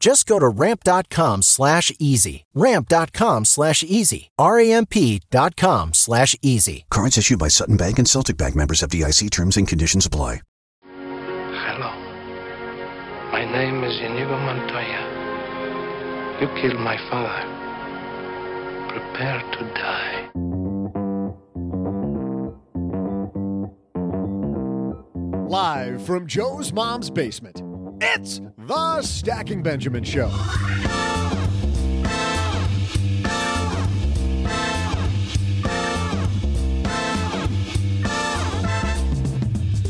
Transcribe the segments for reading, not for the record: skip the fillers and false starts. Just go to ramp.com/easy. Ramp.com/easy. RAMP.com/easy. Cards issued by Sutton Bank and Celtic Bank, members of DIC. Terms and conditions apply. Hello. My name is Inigo Montoya. You killed my father. Prepare to die. Live from Joe's mom's basement, it's the Stacking Benjamin Show.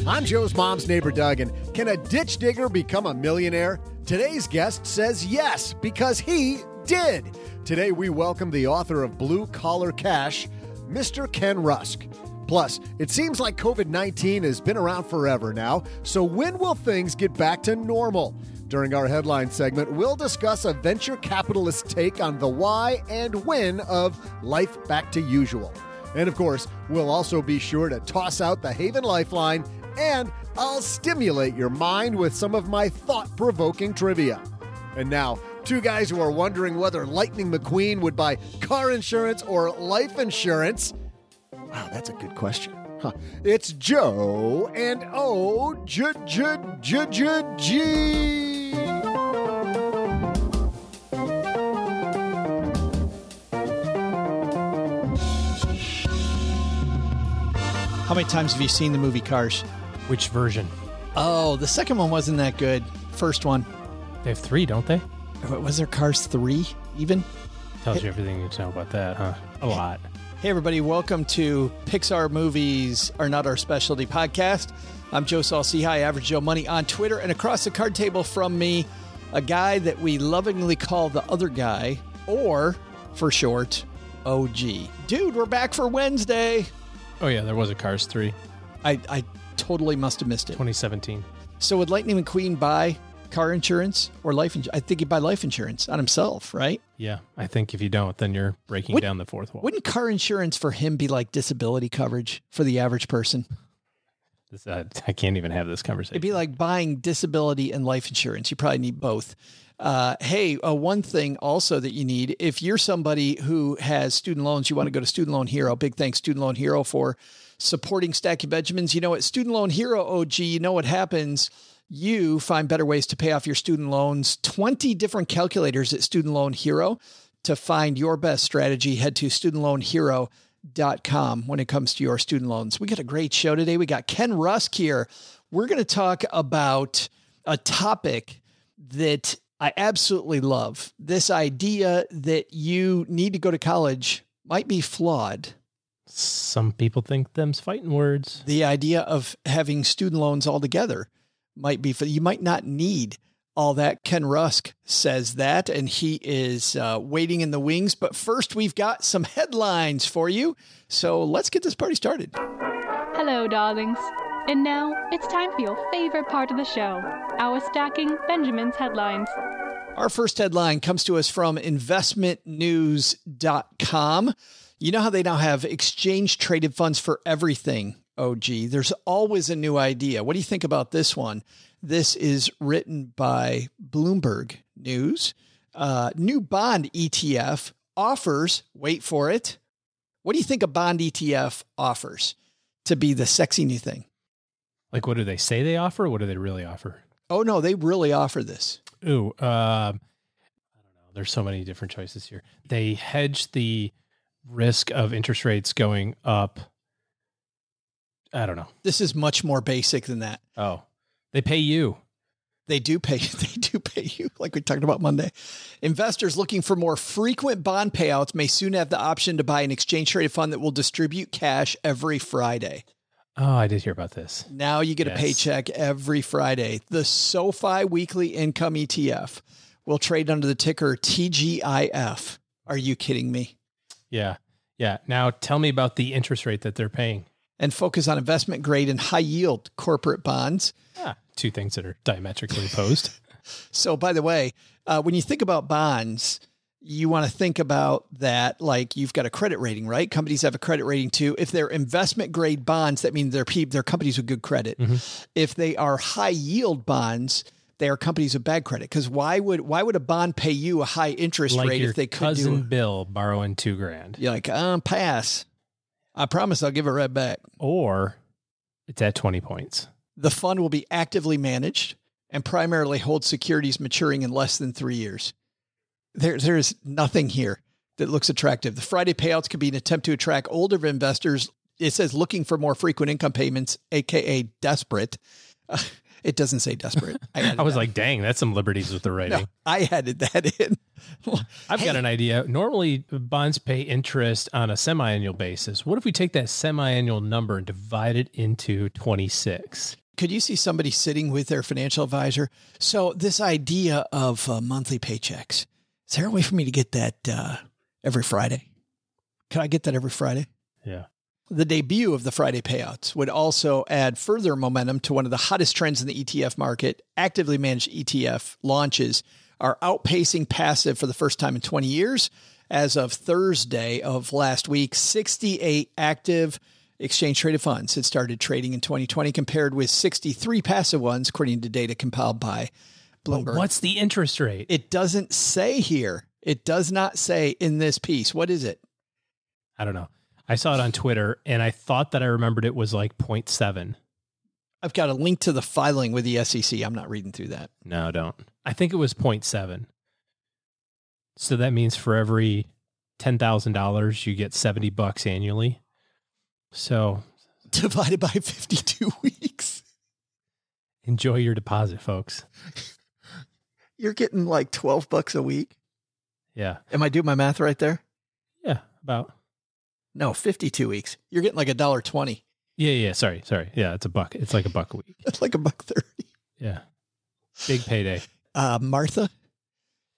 I'm Joe's mom's neighbor, Doug, and can a ditch digger become a millionaire? Today's guest says yes, because he did. Today, we welcome the author of Blue Collar Cash, Mr. Ken Rusk. Plus, it seems like COVID-19 has been around forever now, so when will things get back to normal? During our headline segment, we'll discuss a venture capitalist take on the why and when of life back to usual. And of course, we'll also be sure to toss out the Haven Life Line, and I'll stimulate your mind with some of my thought-provoking trivia. And now, two guys who are wondering whether Lightning McQueen would buy car insurance or life insurance. Wow, that's a good question. Huh. It's Joe and O-J-J-J-J-G. How many times have you seen the movie Cars? Which version? Oh, the second one wasn't that good. First one. They have three, don't they? Was there Cars 3 even? Tells you everything you need to know about that, huh? A lot. Hey, everybody. Welcome to Pixar Movies Are Not Our Specialty podcast. I'm Joe Salcihi, Average Joe Money on Twitter. And across the card table from me, a guy that we lovingly call the other guy, or for short, OG. Dude, we're back for Wednesday. Oh, yeah. There was a Cars 3. I totally must have missed it. 2017. So would Lightning McQueen buy car insurance or life insurance? I think he'd buy life insurance on himself, right? Yeah. I think if you don't, then you're breaking down the fourth wall. Wouldn't car insurance for him be like disability coverage for the average person? This, I can't even have this conversation. It'd be like buying disability and life insurance. You probably need both. One thing also that you need, if you're somebody who has student loans, you want to go to Student Loan Hero. Big thanks, Student Loan Hero, for supporting Stacky Benjamins. You know, at Student Loan Hero, OG, you know what happens. You find better ways to pay off your student loans. 20 different calculators at Student Loan Hero. To find your best strategy, head to studentloanhero.com when it comes to your student loans. We got a great show today. We got Ken Rusk here. We're going to talk about a topic that I absolutely love. This idea that you need to go to college might be flawed. Some people think them's fighting words. The idea of having student loans altogether might be, you might not need all that. Ken Rusk says that, and he is waiting in the wings. But first, we've got some headlines for you. So let's get this party started. Hello, darlings. And now, it's time for your favorite part of the show, our Stacking Benjamins headlines. Our first headline comes to us from investmentnews.com. You know how they now have exchange-traded funds for everything, OG? There's always a new idea. What do you think about this one? This is written by Bloomberg News. New bond ETF offers, wait for it. What do you think a bond ETF offers to be the sexy new thing? Like, what do they say they offer? What do they really offer? Oh, no, they really offer this. Ooh, I don't know. There's so many different choices here. They hedge the risk of interest rates going up. I don't know. This is much more basic than that. Oh, they pay you. They do pay you, like we talked about Monday. Investors looking for more frequent bond payouts may soon have the option to buy an exchange-traded fund that will distribute cash every Friday. Oh, I did hear about this. Now you get a paycheck every Friday. The SoFi Weekly Income ETF will trade under the ticker TGIF. Are you kidding me? Yeah. Yeah. Now tell me about the interest rate that they're paying. And focus on investment grade and high yield corporate bonds. Ah, two things that are diametrically opposed. So by the way, when you think about bonds, you want to think about that like you've got a credit rating, right? Companies have a credit rating too. If they're investment grade bonds, that means they're companies with good credit. Mm-hmm. If they are high yield bonds, they are companies with bad credit. Because why would a bond pay you a high interest like rate if they could do? Like your cousin Bill borrowing $2,000. You're like, pass. I promise I'll give it right back. Or it's at 20 points. The fund will be actively managed and primarily hold securities maturing in less than 3 years. There is nothing here that looks attractive. The Friday payouts could be an attempt to attract older investors. It says looking for more frequent income payments, AKA desperate. It doesn't say desperate. I was like, dang, that's some liberties with the writing. No, I added that in. I've got an idea. Normally bonds pay interest on a semi-annual basis. What if we take that semi-annual number and divide it into 26? Could you see somebody sitting with their financial advisor? So this idea of monthly paychecks, is there a way for me to get that every Friday? Can I get that every Friday? Yeah. The debut of the Friday payouts would also add further momentum to one of the hottest trends in the ETF market. Actively managed ETF launches are outpacing passive for the first time in 20 years. As of Thursday of last week, 68 active exchange-traded funds had started trading in 2020 compared with 63 passive ones, according to data compiled by Bloomberg. But what's the interest rate? It doesn't say here. It does not say in this piece. What is it? I don't know. I saw it on Twitter, and I thought that I remembered it was like 0.7. I've got a link to the filing with the SEC. I'm not reading through that. No, don't. I think it was 0.7. So that means for every $10,000, you get $70 annually. So divided by 52 weeks. Enjoy your deposit, folks. You're getting like $12 a week. Yeah. Am I doing my math right there? Yeah, about. No, 52 weeks. You're getting like $1.20. Yeah. Sorry. Yeah, it's a buck. It's like $1 a week. It's like $1.30. Yeah. Big payday. Martha,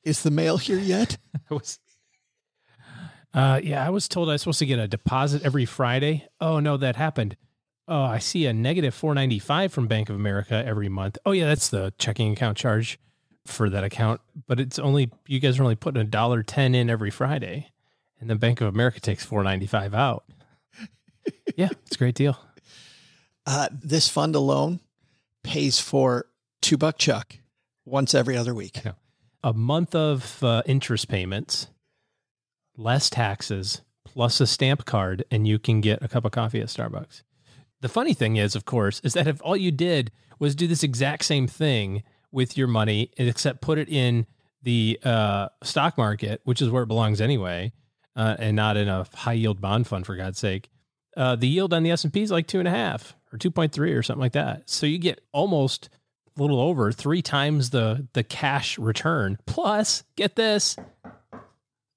is the mail here yet? I was told I was supposed to get a deposit every Friday. Oh, no, that happened. Oh, I see a negative $4.95 from Bank of America every month. Oh, yeah, that's the checking account charge for that account. But it's only, you guys are only putting $1.10 in every Friday. And then Bank of America takes $4.95 out. Yeah, it's a great deal. This fund alone pays for $2 chuck once every other week. A month of interest payments, less taxes, plus a stamp card, and you can get a cup of coffee at Starbucks. The funny thing is, of course, is that if all you did was do this exact same thing with your money, except put it in the stock market, which is where it belongs anyway, and not in a high yield bond fund, for God's sake, the yield on the S&P is like 2.5 or 2.3 or something like that. So you get almost a little over 3 times the cash return. Plus, get this,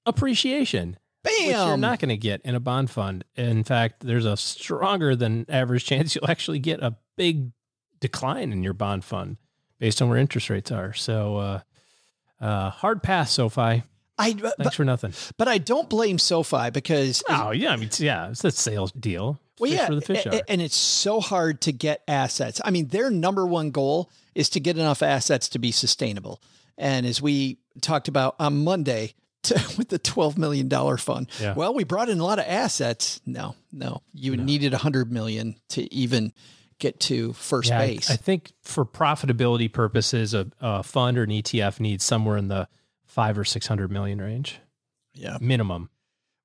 appreciation, which you're not going to get in a bond fund. In fact, there's a stronger than average chance you'll actually get a big decline in your bond fund based on where interest rates are. So hard pass, SoFi. Thanks for nothing. But I don't blame SoFi because. Oh, yeah. I mean, yeah, it's a sales deal. Well, fish for the fish hour. And it's so hard to get assets. I mean, their number one goal is to get enough assets to be sustainable. And as we talked about on Monday with the $12 million fund, well, we brought in a lot of assets. No, you needed $100 million to even get to first base. I think for profitability purposes, a fund or an ETF needs somewhere in the $500 or $600 million range. Yeah. Minimum.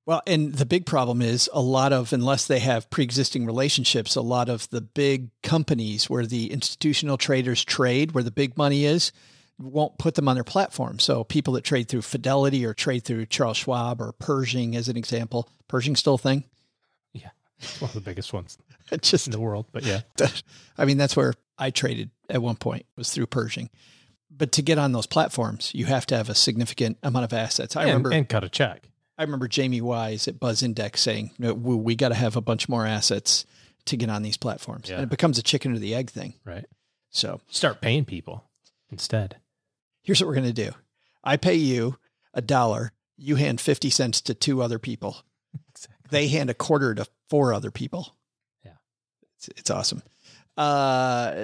Well, and the big problem is a lot of, unless they have pre-existing relationships, a lot of the big companies where the institutional traders trade, where the big money is, won't put them on their platform. So people that trade through Fidelity or trade through Charles Schwab or Pershing, as an example. Pershing still a thing? Yeah. One of the biggest ones just in the world, but yeah. I mean, that's where I traded at one point, was through Pershing. But to get on those platforms, you have to have a significant amount of assets. I remember and cut a check. I remember Jamie Wise at Buzz Index saying, we got to have a bunch more assets to get on these platforms. Yeah. And it becomes a chicken or the egg thing. Right. So start paying people instead. Here's what we're going to do. I pay you $1. You hand 50 cents to 2 other people. Exactly. They hand a quarter to 4 other people. Yeah. It's awesome.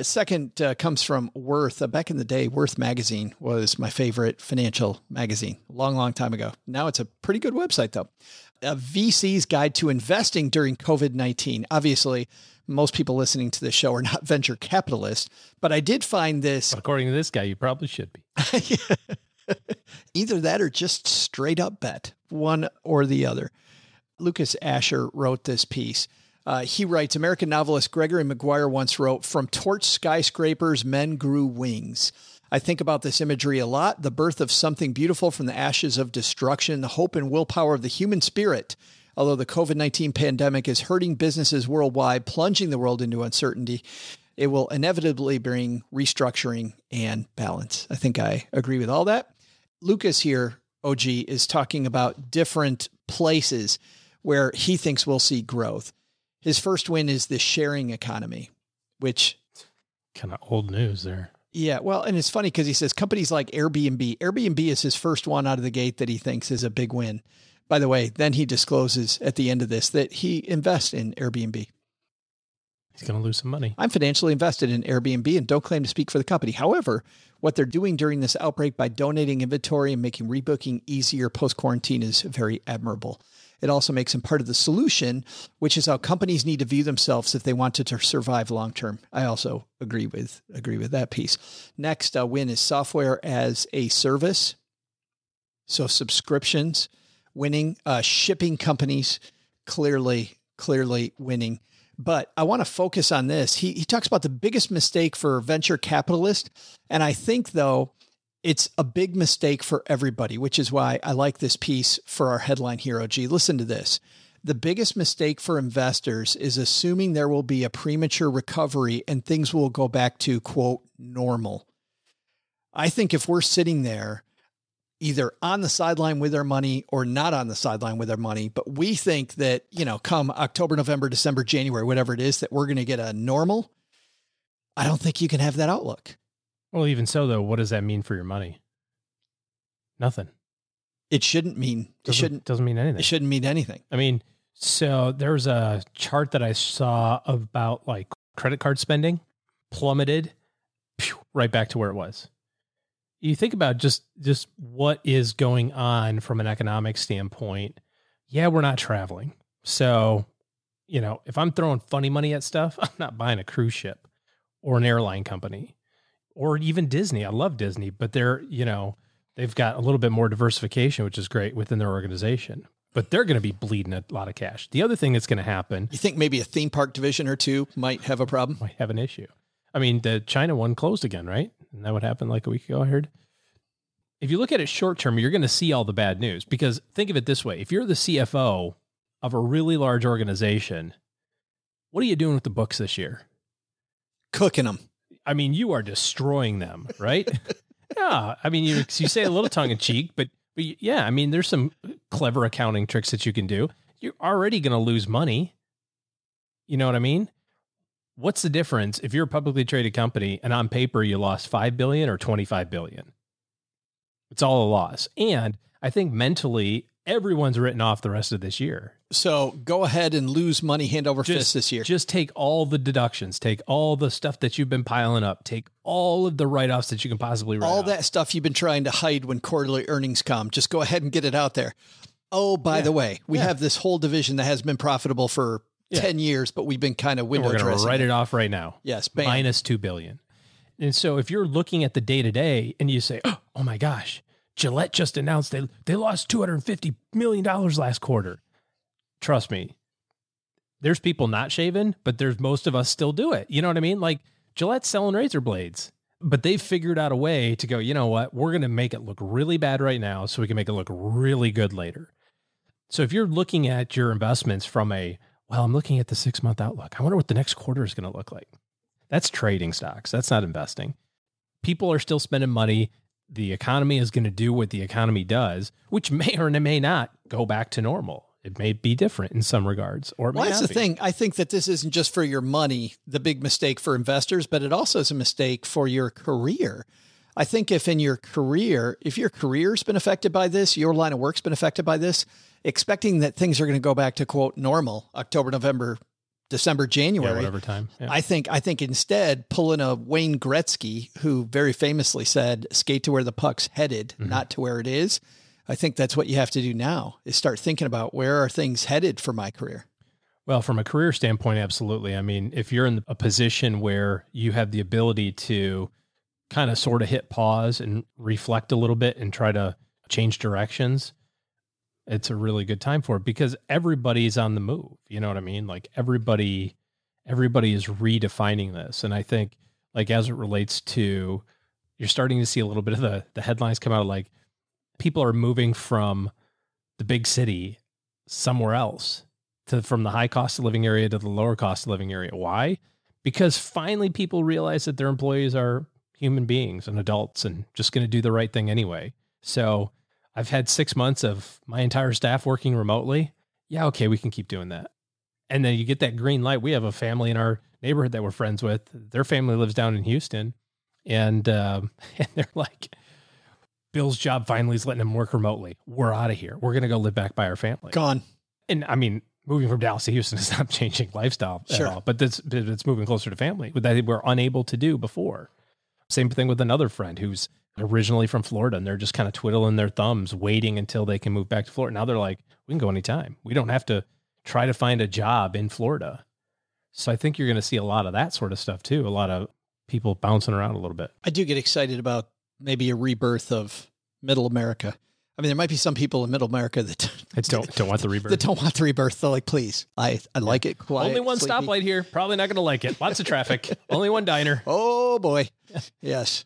Second comes from Worth. Back in the day, Worth magazine was my favorite financial magazine. Long time ago. Now it's a pretty good website, though. A VC's Guide to Investing During COVID-19. Obviously, most people listening to this show are not venture capitalists, but I did find this. According to this guy, you probably should be. Either that or just straight up bet, one or the other. Lucas Asher wrote this piece. He writes, American novelist Gregory Maguire once wrote, "From torch skyscrapers, men grew wings." I think about this imagery a lot. The birth of something beautiful from the ashes of destruction, the hope and willpower of the human spirit. Although the COVID-19 pandemic is hurting businesses worldwide, plunging the world into uncertainty, it will inevitably bring restructuring and balance. I think I agree with all that. Lucas here, OG, is talking about different places where he thinks we'll see growth. His first win is the sharing economy, which kind of old news there. Yeah. Well, and it's funny because he says companies like Airbnb. Airbnb is his first one out of the gate that he thinks is a big win. By the way, then he discloses at the end of this that he invests in Airbnb. He's going to lose some money. I'm financially invested in Airbnb and don't claim to speak for the company. However, what they're doing during this outbreak by donating inventory and making rebooking easier post-quarantine is very admirable. It also makes them part of the solution, which is how companies need to view themselves if they want to survive long-term. I also agree with that piece. Next win is software as a service. So subscriptions, winning, shipping companies, clearly winning. But I want to focus on this. He talks about the biggest mistake for venture capitalists. And I think, though, it's a big mistake for everybody, which is why I like this piece for our headline here, OG. Listen to this. The biggest mistake for investors is assuming there will be a premature recovery and things will go back to, quote, normal. I think if we're sitting there either on the sideline with our money or not on the sideline with our money, but we think that, come October, November, December, January, whatever it is, that we're going to get a normal, I don't think you can have that outlook. Well, even so, though, what does that mean for your money? Nothing. Doesn't mean anything. It shouldn't mean anything. I mean, so there's a chart that I saw about like credit card spending plummeted right back to where it was. You think about just what is going on from an economic standpoint. Yeah, we're not traveling. So, if I'm throwing funny money at stuff, I'm not buying a cruise ship or an airline company or even Disney. I love Disney, but they're, they've got a little bit more diversification, which is great within their organization, but they're going to be bleeding a lot of cash. The other thing that's going to happen. You think maybe a theme park division or two might have a problem? Might have an issue. I mean, the China one closed again, right? And that would happen like a week ago, I heard. If you look at it short term, you're going to see all the bad news because think of it this way. If you're the CFO of a really large organization, what are you doing with the books this year? Cooking them. I mean, you are destroying them, right? Yeah. I mean, you say a little tongue in cheek, but yeah, I mean, there's some clever accounting tricks that you can do. You're already going to lose money. You know what I mean? What's the difference if you're a publicly traded company and on paper you lost $5 billion or $25 billion? It's all a loss. And I think mentally everyone's written off the rest of this year. So go ahead and lose money hand over fist this year. Just take all the deductions, take all the stuff that you've been piling up, take all of the write-offs that you can possibly write off. All that stuff you've been trying to hide when quarterly earnings come. Just go ahead and get it out there. Oh, by the way, we have this whole division that has been profitable for 10 years, but we've been kind of window dressing. We're going to write it off right now. Yes. Bam. Minus $2 billion. And so if you're looking at the day-to-day and you say, oh my gosh, Gillette just announced they lost $250 million last quarter. Trust me, there's people not shaven, but there's most of us still do it. You know what I mean? Like Gillette's selling razor blades, but they've figured out a way to go, you know what? We're going to make it look really bad right now so we can make it look really good later. So if you're looking at your investments from a, well, I'm looking at the 6-month outlook. I wonder what the next quarter is going to look like. That's trading stocks. That's not investing. People are still spending money. The economy is going to do what the economy does, which may or may not go back to normal. It may be different in some regards, or it may not be. Well, that's the thing. I think that this isn't just for your money, the big mistake for investors, but it also is a mistake for your career. I think if in your career, if your career's been affected by this, your line of work's been affected by this, expecting that things are going to go back to quote normal October, November, December, January, whatever time. Yeah. I think instead pulling a Wayne Gretzky, who very famously said, skate to where the puck's headed, not to where it is. I think that's what you have to do now is start thinking about where are things headed for my career? Well, from a career standpoint, absolutely. I mean, if you're in a position where you have the ability to kind of sort of hit pause and reflect a little bit and try to change directions, it's a really good time for it because everybody's on the move. You know what I mean? Like everybody is redefining this. And I think like, as it relates to, you're starting to see a little bit of the headlines come out like, people are moving from the big city somewhere else to from the high cost of living area to the lower cost of living area. Why? Because finally people realize that their employees are human beings and adults and just going to do the right thing anyway. So I've had 6 months of my entire staff working remotely. Yeah. Okay. We can keep doing that. And then you get that green light. We have a family in our neighborhood that we're friends with. Their family lives down in Houston and they're like, Bill's job finally is letting him work remotely. We're out of here. We're going to go live back by our family. Gone. And I mean, moving from Dallas to Houston is not changing lifestyle at all, but it's moving closer to family that they were unable to do before. Same thing with another friend who's originally from Florida and they're just kind of twiddling their thumbs, waiting until they can move back to Florida. Now they're like, we can go anytime. We don't have to try to find a job in Florida. So I think you're going to see a lot of that sort of stuff too. A lot of people bouncing around a little bit. I do get excited about maybe a rebirth of middle America. I mean, there might be some people in middle America that don't want the rebirth. That don't want the rebirth. They're like, please, I like it. Quiet, only one sleepy. Stoplight here. Probably not going to like it. Lots of traffic. Only one diner. Oh boy. Yes.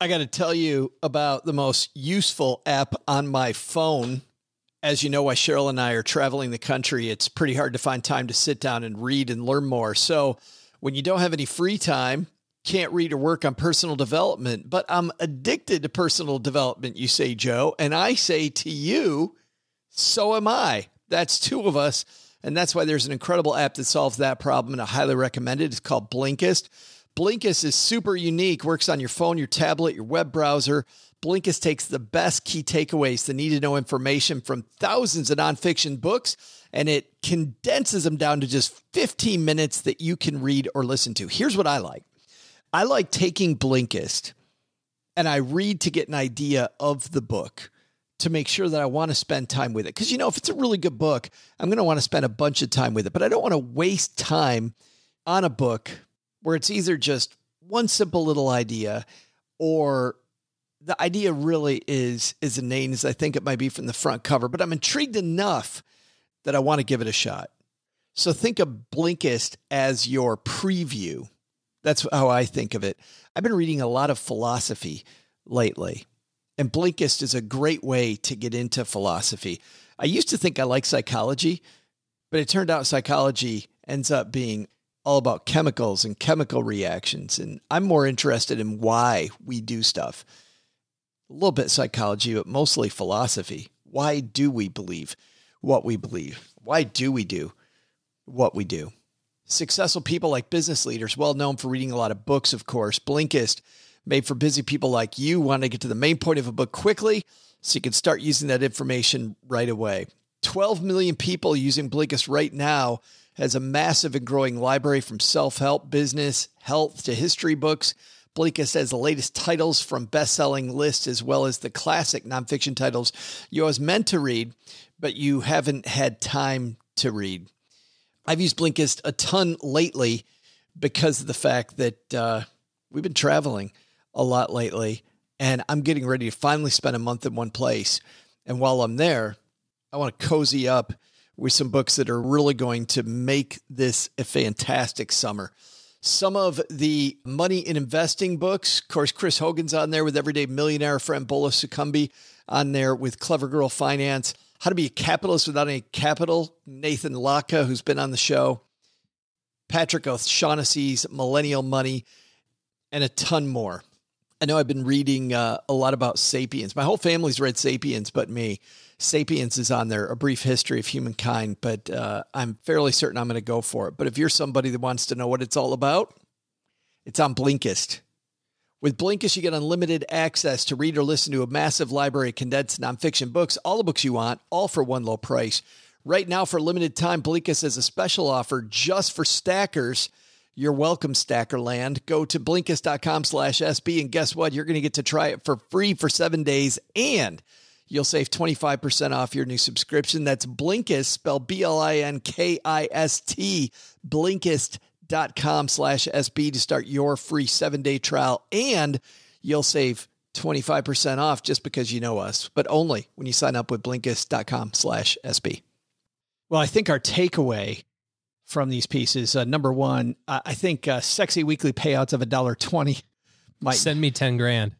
I got to tell you about the most useful app on my phone. As you know, while Cheryl and I are traveling the country, it's pretty hard to find time to sit down and read and learn more. So when you don't have any free time, can't read or work on personal development, but I'm addicted to personal development, you say, Joe. And I say to you, so am I. That's two of us. And that's why there's an incredible app that solves that problem. And I highly recommend it. It's called Blinkist. Blinkist is super unique, works on your phone, your tablet, your web browser. Blinkist takes the best key takeaways, the need to know information from thousands of nonfiction books, and it condenses them down to just 15 minutes that you can read or listen to. Here's what I like. I like taking Blinkist and I read to get an idea of the book to make sure that I want to spend time with it. Because, you know, if it's a really good book, I'm going to want to spend a bunch of time with it, but I don't want to waste time on a book where it's either just one simple little idea or the idea really is inane as I think it might be from the front cover, but I'm intrigued enough that I want to give it a shot. So think of Blinkist as your preview. That's how I think of it. I've been reading a lot of philosophy lately, and Blinkist is a great way to get into philosophy. I used to think I liked psychology, but it turned out psychology ends up being all about chemicals and chemical reactions, and I'm more interested in why we do stuff. A little bit psychology, but mostly philosophy. Why do we believe what we believe? Why do we do what we do? Successful people like business leaders, well known for reading a lot of books, of course. Blinkist made for busy people like you want to get to the main point of a book quickly so you can start using that information right away. 12 million people using Blinkist right now has a massive and growing library from self-help, business, health to history books. Blinkist has the latest titles from best-selling lists as well as the classic nonfiction titles you always meant to read, but you haven't had time to read. I've used Blinkist a ton lately because of the fact that we've been traveling a lot lately, and I'm getting ready to finally spend a month in one place. And while I'm there, I want to cozy up with some books that are really going to make this a fantastic summer. Some of the money and investing books, of course, Chris Hogan's on there with Everyday Millionaire, friend Bola Sukumbi on there with Clever Girl Finance, How to Be a Capitalist Without Any Capital, Nathan Locke, who's been on the show, Patrick O'Shaughnessy's Millennial Money, and a ton more. I know I've been reading a lot about Sapiens. My whole family's read Sapiens but me. Sapiens is on there, A Brief History of Humankind, but I'm fairly certain I'm going to go for it. But if you're somebody that wants to know what it's all about, it's on Blinkist. With Blinkist, you get unlimited access to read or listen to a massive library of condensed nonfiction books, all the books you want, all for one low price. Right now, for a limited time, Blinkist has a special offer just for stackers. You're welcome, Stackerland. Go to Blinkist.com/SB, and guess what? You're going to get to try it for free for 7 days, and you'll save 25% off your new subscription. That's Blinkist, spelled B-L-I-N-K-I-S-T, Blinkist.com/SB to start your free 7-day trial. And you'll save 25% off just because you know us, but only when you sign up with Blinkist.com/SB. Well, I think our takeaway from these pieces, number one, I think sexy weekly payouts of $1.20. Might send me 10 grand.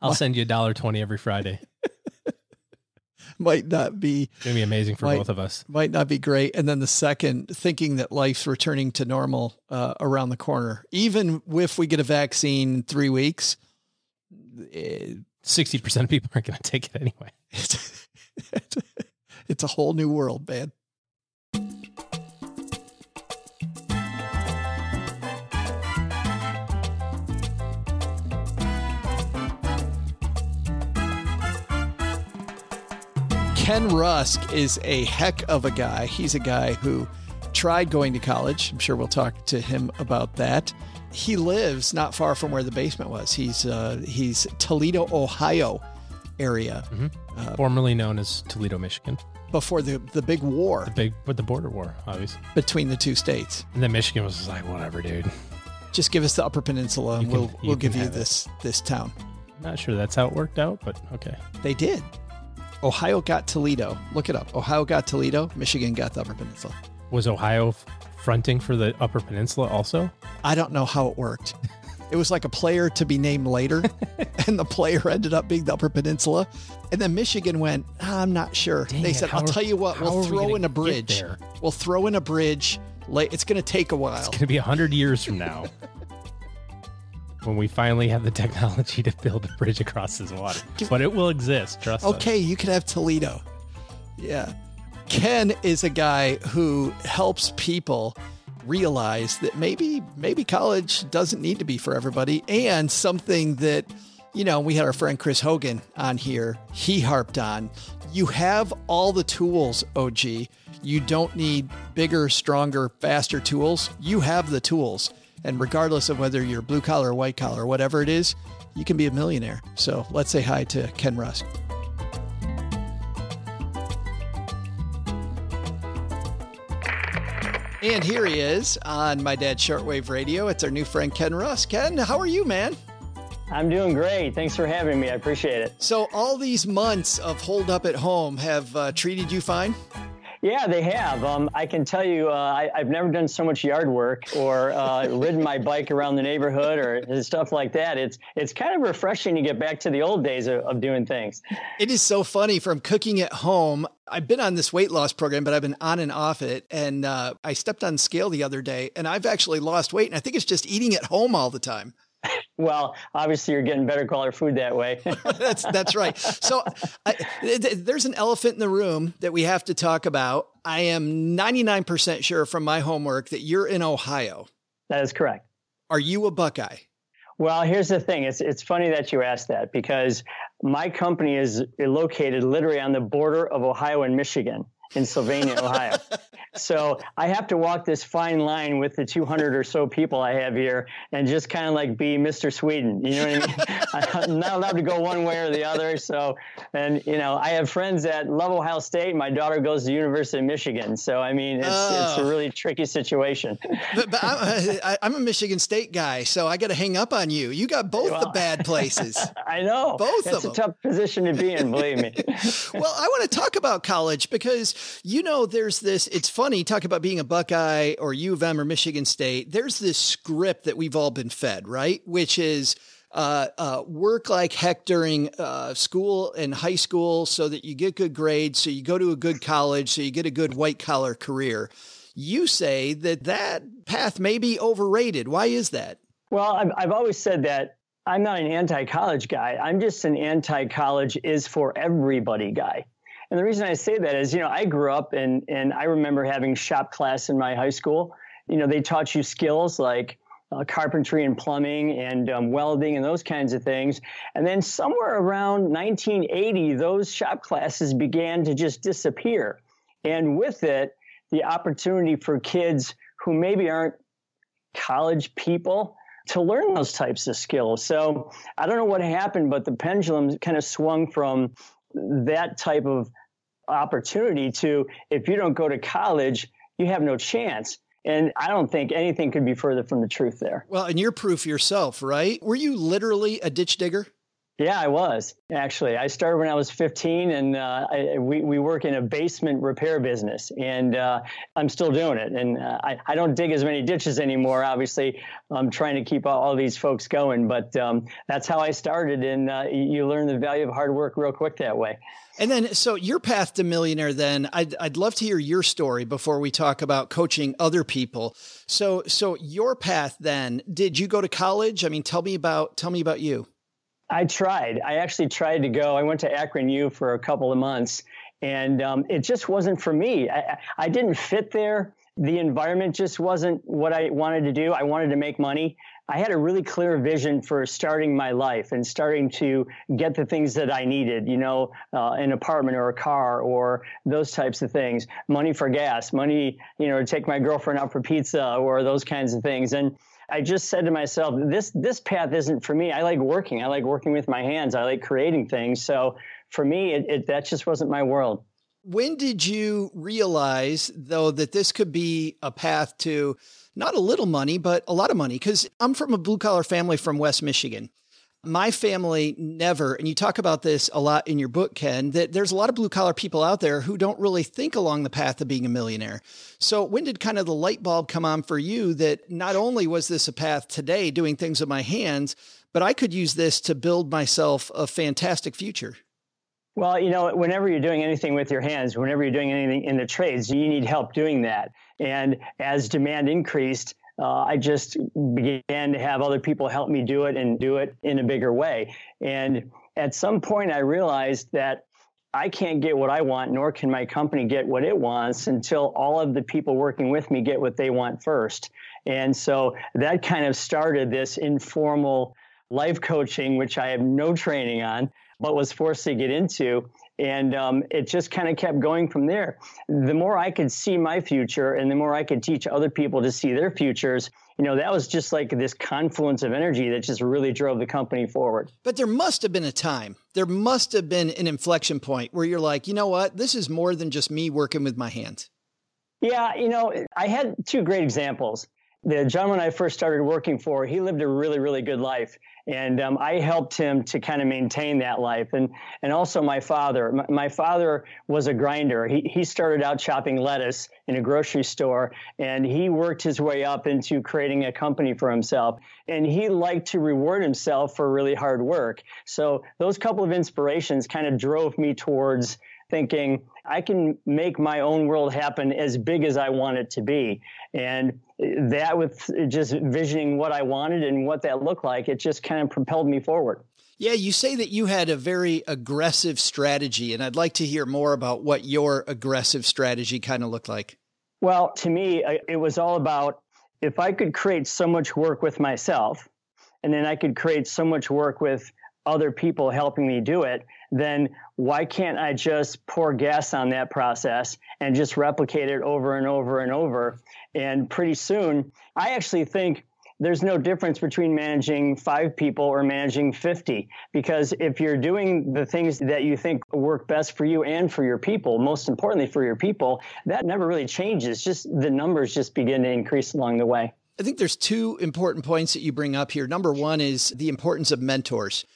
I'll send you $1.20 every Friday. Might not be going to be amazing for both of us. Might not be great. And then the second, thinking that life's returning to normal around the corner, even if we get a vaccine in 3 weeks, 60% of people aren't going to take it anyway. It's a whole new world, man. Ken Rusk is a heck of a guy. He's a guy who tried going to college. I'm sure we'll talk to him about that. He lives not far from where the basement was. He's Toledo, Ohio area. Mm-hmm. Formerly known as Toledo, Michigan. Before the big war. The border war, obviously. Between the two states. And then Michigan was like, whatever, dude. Just give us the Upper Peninsula and we'll give you this town. Not sure that's how it worked out, but okay. They did. Ohio got Toledo. Look it up. Ohio got Toledo. Michigan got the Upper Peninsula. Was Ohio fronting for the Upper Peninsula also? I don't know how it worked. It was like a player to be named later, and the player ended up being the Upper Peninsula. And then Michigan went, I'm not sure. Dang, they said, I'll tell you what, we'll throw in a bridge. We'll throw in a bridge. It's going to take a while. It's going to be 100 years from now when we finally have the technology to build a bridge across this water. But it will exist, trust me. Okay, you could have Toledo. Yeah. Ken is a guy who helps people realize that maybe college doesn't need to be for everybody. And something that, you know, we had our friend Chris Hogan on here. He harped on, you have all the tools, OG. You don't need bigger, stronger, faster tools. You have the tools. And regardless of whether you're blue collar or white collar, whatever it is, you can be a millionaire. So let's say hi to Ken Rusk. And here he is on My Dad's Shortwave Radio. It's our new friend, Ken Rusk. Ken, how are you, man? I'm doing great. Thanks for having me. I appreciate it. So all these months of holed up at home have treated you fine? Yeah, they have. I can tell you, I've never done so much yard work or ridden my bike around the neighborhood or stuff like that. It's kind of refreshing to get back to the old days of doing things. It is so funny from cooking at home. I've been on this weight loss program, but I've been on and off it. And I stepped on scale the other day and I've actually lost weight. And I think it's just eating at home all the time. Well, obviously you're getting better quality food that way. That's right. So there's an elephant in the room that we have to talk about. I am 99% sure from my homework that you're in Ohio. That is correct. Are you a Buckeye? Well, here's the thing. It's funny that you asked that, because my company is located literally on the border of Ohio and Michigan, in Sylvania, Ohio. So I have to walk this fine line with the 200 or so people I have here and just kind of like be Mr. Sweden. You know what I mean? I'm not allowed to go one way or the other. So, and you know, I have friends that love Ohio State. My daughter goes to the University of Michigan. So, I mean, it's a really tricky situation. But I'm a Michigan State guy, so I got to hang up on you. You got both the bad places. I know. Both of them. It's a tough position to be in, believe me. Well, I want to talk about college because, you know, there's this, it's funny, talk about being a Buckeye or U of M or Michigan State. There's this script that we've all been fed, right? Which is work like heck during school and high school so that you get good grades, so you go to a good college, so you get a good white collar career. You say that that path may be overrated. Why is that? Well, I've always said that I'm not an anti-college guy. I'm just an anti-college is for everybody guy. And the reason I say that is, you know, I grew up and I remember having shop class in my high school. You know, they taught you skills like carpentry and plumbing and welding and those kinds of things. And then somewhere around 1980, those shop classes began to just disappear. And with it, the opportunity for kids who maybe aren't college people to learn those types of skills. So I don't know what happened, but the pendulum kind of swung from that type of opportunity to, if you don't go to college, you have no chance. And I don't think anything could be further from the truth there. Well, and you're proof yourself, right? Were you literally a ditch digger? Yeah, I was, actually. I started when I was 15, and we work in a basement repair business, and I'm still doing it. And I don't dig as many ditches anymore. Obviously, I'm trying to keep all these folks going, but that's how I started. And you learn the value of hard work real quick that way. And then, so your path to millionaire, then I'd love to hear your story before we talk about coaching other people. So your path then, did you go to college? I mean, tell me about you. I tried. I actually tried to go. I went to Akron U for a couple of months, and it just wasn't for me. I didn't fit there. The environment just wasn't what I wanted to do. I wanted to make money. I had a really clear vision for starting my life and starting to get the things that I needed, you know, an apartment or a car or those types of things, money for gas, money, you know, to take my girlfriend out for pizza or those kinds of things. And I just said to myself, this path isn't for me. I like working. I like working with my hands. I like creating things. So for me, that just wasn't my world. When did you realize, though, that this could be a path to not a little money, but a lot of money? Because I'm from a blue collar family from West Michigan. My family never, and you talk about this a lot in your book, Ken, that there's a lot of blue collar people out there who don't really think along the path of being a millionaire. So when did kind of the light bulb come on for you that not only was this a path today doing things with my hands, but I could use this to build myself a fantastic future? Well, you know, whenever you're doing anything with your hands, whenever you're doing anything in the trades, you need help doing that. And as demand increased, I just began to have other people help me do it and do it in a bigger way. And at some point, I realized that I can't get what I want, nor can my company get what it wants until all of the people working with me get what they want first. And so that kind of started this informal life coaching, which I have no training on, but was forced to get into. And it just kind of kept going from there. The more I could see my future and the more I could teach other people to see their futures, you know, that was just like this confluence of energy that just really drove the company forward. But there must have been a time, there must have been an inflection point where you're like, you know what, this is more than just me working with my hands. Yeah, you know, I had two great examples. The gentleman I first started working for, he lived a really, really good life. And I helped him to kind of maintain that life. And also my father. My father was a grinder. He started out chopping lettuce in a grocery store, and he worked his way up into creating a company for himself. And he liked to reward himself for really hard work. So those couple of inspirations kind of drove me towards thinking, I can make my own world happen as big as I want it to be. And that, with just visioning what I wanted and what that looked like, it just kind of propelled me forward. Yeah, you say that you had a very aggressive strategy, and I'd like to hear more about what your aggressive strategy kind of looked like. Well, to me, it was all about, if I could create so much work with myself and then I could create so much work with other people helping me do it, then why can't I just pour gas on that process and just replicate it over and over and over? And pretty soon, I actually think there's no difference between managing 5 people or managing 50, because if you're doing the things that you think work best for you and for your people, most importantly for your people, that never really changes. Just the numbers just begin to increase along the way. I think there's 2 important points that you bring up here. Number one is the importance of mentors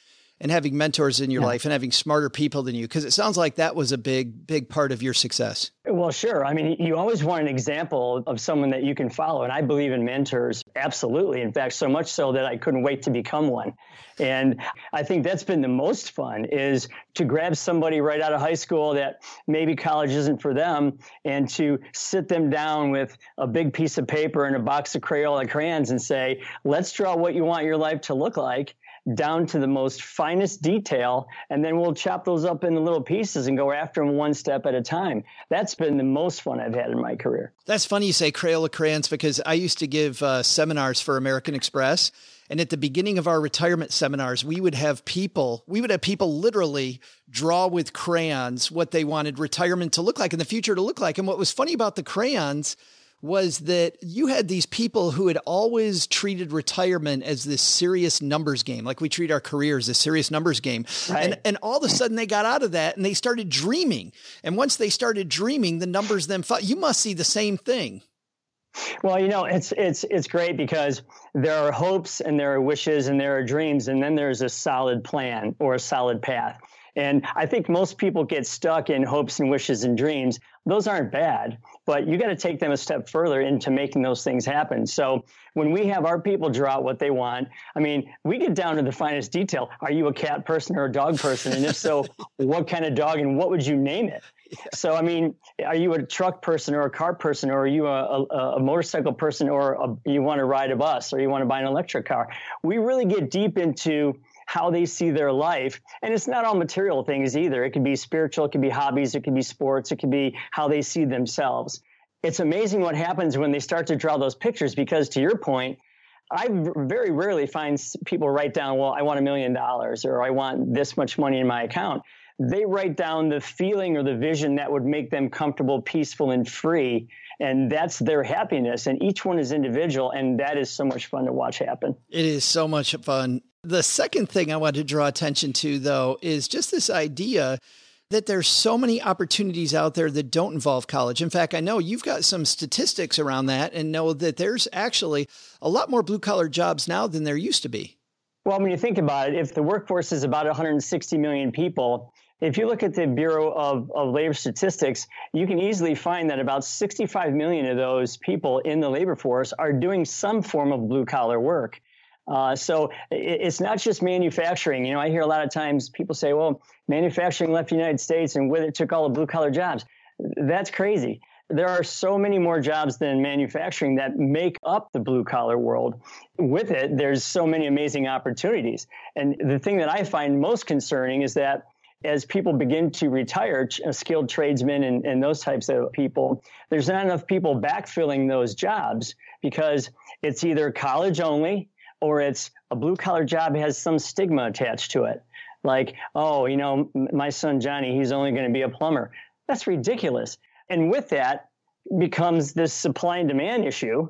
and having mentors in your life and having smarter people than you, because it sounds like that was a big part of your success. Well, sure. I mean, you always want an example of someone that you can follow. And I believe in mentors. Absolutely. In fact, so much so that I couldn't wait to become one. And I think that's been the most fun, is to grab somebody right out of high school that maybe college isn't for them, and to sit them down with a big piece of paper and a box of Crayola crayons and say, let's draw what you want your life to look like down to the most finest detail, and then we'll chop those up into little pieces and go after them one step at a time. That's been the most fun I've had in my career. That's funny you say Crayola crayons, because I used to give seminars for American Express. And at the beginning of our retirement seminars, we would have people literally draw with crayons what they wanted retirement to look like and the future to look like. And what was funny about the crayons was that you had these people who had always treated retirement as this serious numbers game, like we treat our careers as a serious numbers game. Right. And all of a sudden they got out of that and they started dreaming. And once they started dreaming, the numbers then fought. You must see the same thing. Well, you know, it's great, because there are hopes and there are wishes and there are dreams, and then there's a solid plan or a solid path. And I think most people get stuck in hopes and wishes and dreams. Those aren't bad, but you got to take them a step further into making those things happen. So when we have our people draw out what they want, I mean, we get down to the finest detail. Are you a cat person or a dog person? And if so, what kind of dog and what would you name it? Yeah. So, I mean, are you a truck person or a car person, or are you a motorcycle person, or you want to ride a bus, or you want to buy an electric car? We really get deep into how they see their life. And it's not all material things either. It could be spiritual, it could be hobbies, it could be sports, it could be how they see themselves. It's amazing what happens when they start to draw those pictures, because to your point, I very rarely find people write down, well, I want $1 million, or I want this much money in my account. They write down the feeling or the vision that would make them comfortable, peaceful, and free. And that's their happiness. And each one is individual. And that is so much fun to watch happen. It is so much fun. The second thing I want to draw attention to, though, is just this idea that there's so many opportunities out there that don't involve college. In fact, I know you've got some statistics around that, and know that there's actually a lot more blue-collar jobs now than there used to be. Well, when you think about it, if the workforce is about 160 million people, if you look at the Bureau of Labor Statistics, you can easily find that about 65 million of those people in the labor force are doing some form of blue-collar work. So it's not just manufacturing. You know, I hear a lot of times people say, well, manufacturing left the United States and with it took all the blue collar jobs. That's crazy. There are so many more jobs than manufacturing that make up the blue collar world. With it, there's so many amazing opportunities. And the thing that I find most concerning is that as people begin to retire, skilled tradesmen and those types of people, there's not enough people backfilling those jobs, because it's either college only, or it's a blue-collar job has some stigma attached to it. Like, oh, you know, my son Johnny, he's only going to be a plumber. That's ridiculous. And with that becomes this supply and demand issue.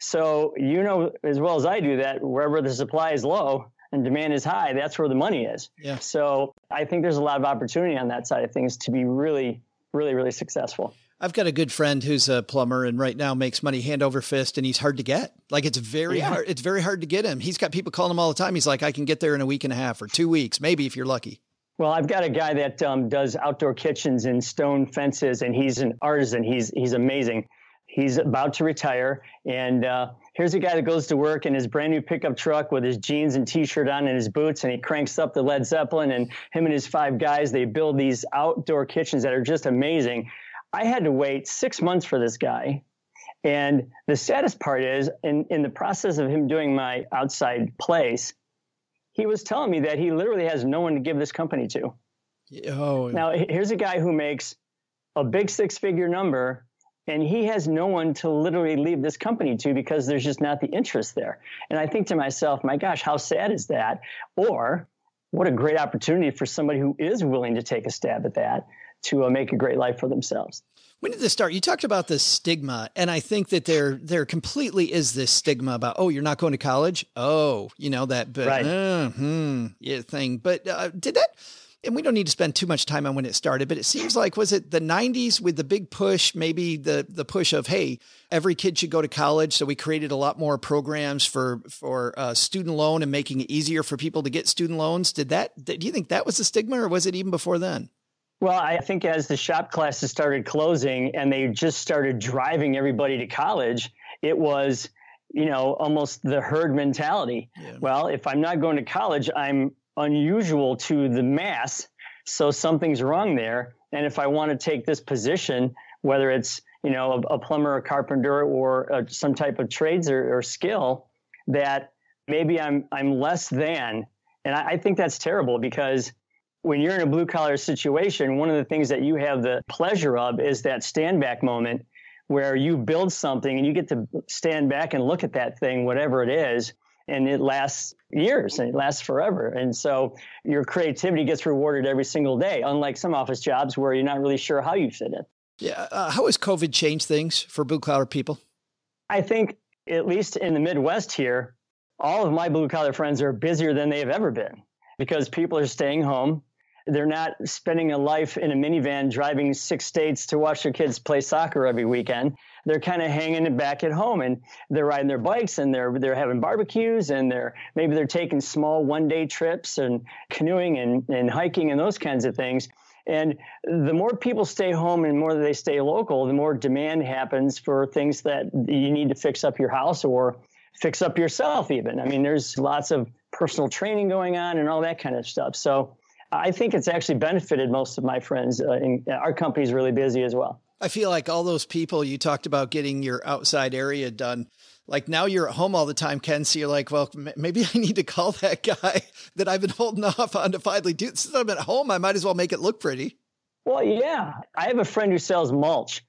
So you know as well as I do that wherever the supply is low and demand is high, that's where the money is. Yeah. So I think there's a lot of opportunity on that side of things to be really, really, really successful. I've got a good friend who's a plumber and right now makes money hand over fist, and he's hard to get. Like, it's very hard. It's very hard to get him. He's got people calling him all the time. He's like, I can get there in a week and a half or 2 weeks, maybe, if you're lucky. Well, I've got a guy that does outdoor kitchens and stone fences, and he's an artisan. He's amazing. He's about to retire. And here's a guy that goes to work in his brand new pickup truck with his jeans and t-shirt on and his boots, and he cranks up the Led Zeppelin, and him and his 5 guys, they build these outdoor kitchens that are just amazing. I had to wait 6 months for this guy. And the saddest part is, in the process of him doing my outside place, he was telling me that he literally has no one to give this company to. Oh. Now, here's a guy who makes a big 6-figure number And he has no one to literally leave this company to because there's just not the interest there. And I think to myself, my gosh, how sad is that? Or what a great opportunity for somebody who is willing to take a stab at that to make a great life for themselves. When did this start? You talked about the stigma, and I think that there completely is this stigma about, oh, you're not going to college. Oh, you know, that thing. But did that, and we don't need to spend too much time on when it started, but it seems like, was it the 90s with the big push, maybe the push of, hey, every kid should go to college. So we created a lot more programs for student loan and making it easier for people to get student loans. Do you think that was the stigma, or was it even before then? Well, I think as the shop classes started closing and they just started driving everybody to college, it was, you know, almost the herd mentality. Yeah. Well, if I'm not going to college, I'm unusual to the mass, so something's wrong there. And if I want to take this position, whether it's, you know, a plumber, a carpenter, or some type of trades or skill, that maybe I'm less than. And I think that's terrible, because when you're in a blue collar situation, one of the things that you have the pleasure of is that stand back moment where you build something and you get to stand back and look at that thing, whatever it is, and it lasts years and it lasts forever. And so your creativity gets rewarded every single day, unlike some office jobs where you're not really sure how you fit in. Yeah. How has COVID changed things for blue collar people? I think, at least in the Midwest here, all of my blue collar friends are busier than they've ever been because people are staying home. They're not spending a life in a minivan driving 6 states to watch their kids play soccer every weekend. They're kind of hanging it back at home, and they're riding their bikes, and they're having barbecues, and maybe they're taking small one-day trips and canoeing and hiking and those kinds of things. And the more people stay home and the more they stay local, the more demand happens for things that you need to fix up your house or fix up yourself even. I mean, there's lots of personal training going on and all that kind of stuff. So I think it's actually benefited most of my friends, and our company's really busy as well. I feel like all those people you talked about getting your outside area done, like now you're at home all the time, Ken. So you're like, well, maybe I need to call that guy that I've been holding off on to finally do. Since I'm at home, I might as well make it look pretty. Well, yeah. I have a friend who sells mulch.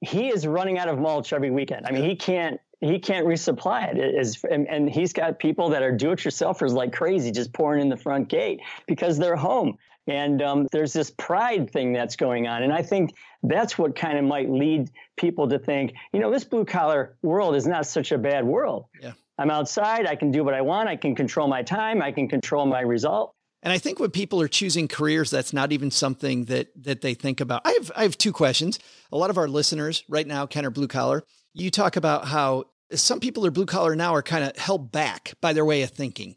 He is running out of mulch every weekend. I mean, he can't resupply it. And he's got people that are do-it-yourselfers like crazy, just pouring in the front gate because they're home. And there's this pride thing that's going on. And I think that's what kind of might lead people to think, you know, this blue-collar world is not such a bad world. Yeah. I'm outside. I can do what I want. I can control my time. I can control my result. And I think when people are choosing careers, that's not even something that they think about. I have 2 questions. A lot of our listeners right now, Ken, are blue-collar. You talk about how some people are blue collar now are kind of held back by their way of thinking.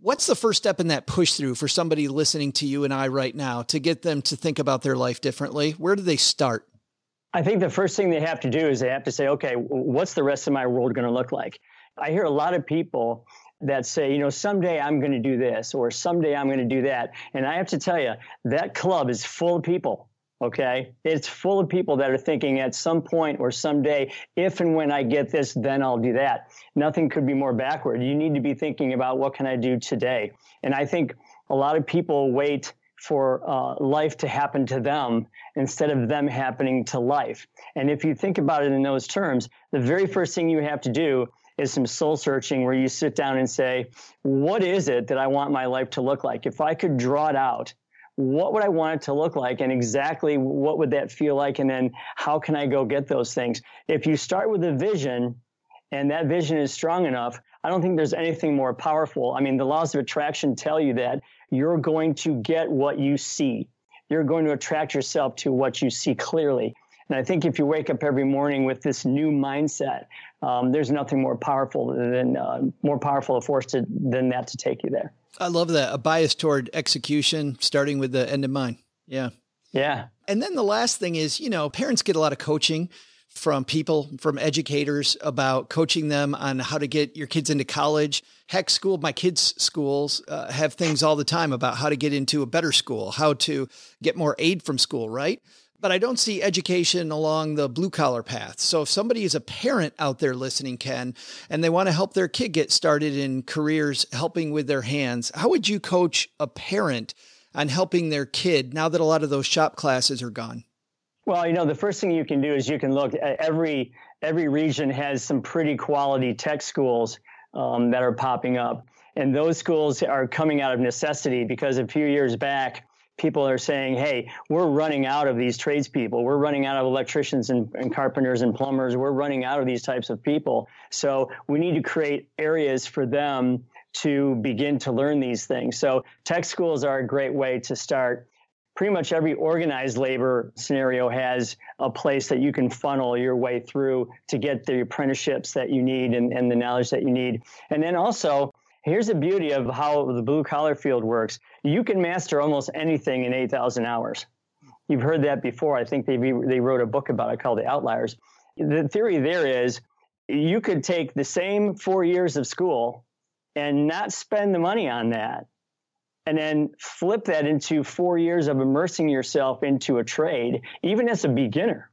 What's the first step in that push through for somebody listening to you and I right now to get them to think about their life differently? Where do they start? I think the first thing they have to do is they have to say, okay, what's the rest of my world going to look like? I hear a lot of people that say, you know, someday I'm going to do this or someday I'm going to do that. And I have to tell you, that club is full of people. Okay. It's full of people that are thinking at some point or someday, if and when I get this, then I'll do that. Nothing could be more backward. You need to be thinking about what can I do today? And I think a lot of people wait for life to happen to them instead of them happening to life. And if you think about it in those terms, the very first thing you have to do is some soul searching where you sit down and say, what is it that I want my life to look like? If I could draw it out, what would I want it to look like, and exactly what would that feel like, and then how can I go get those things? If you start with a vision and that vision is strong enough, I don't think there's anything more powerful. I mean, the laws of attraction tell you that you're going to get what you see. You're going to attract yourself to what you see clearly. And I think if you wake up every morning with this new mindset, there's nothing more powerful than a force than that to take you there. I love that. A bias toward execution, starting with the end in mind. Yeah. Yeah. And then the last thing is, you know, parents get a lot of coaching from people, from educators about coaching them on how to get your kids into college. Heck, my kids' schools have things all the time about how to get into a better school, how to get more aid from school, right? But I don't see education along the blue collar path. So if somebody is a parent out there listening, Ken, and they want to help their kid get started in careers, helping with their hands, how would you coach a parent on helping their kid now that a lot of those shop classes are gone? Well, you know, the first thing you can do is you can look at every region has some pretty quality tech schools that are popping up. And those schools are coming out of necessity because a few years back, people are saying, hey, we're running out of these tradespeople. We're running out of electricians and carpenters and plumbers. We're running out of these types of people. So we need to create areas for them to begin to learn these things. So tech schools are a great way to start. Pretty much every organized labor scenario has a place that you can funnel your way through to get the apprenticeships that you need and the knowledge that you need. And then also, here's the beauty of how the blue collar field works. You can master almost anything in 8,000 hours. You've heard that before. I think they wrote a book about it called The Outliers. The theory there is you could take the same 4 years of school and not spend the money on that, and then flip that into 4 years of immersing yourself into a trade, even as a beginner.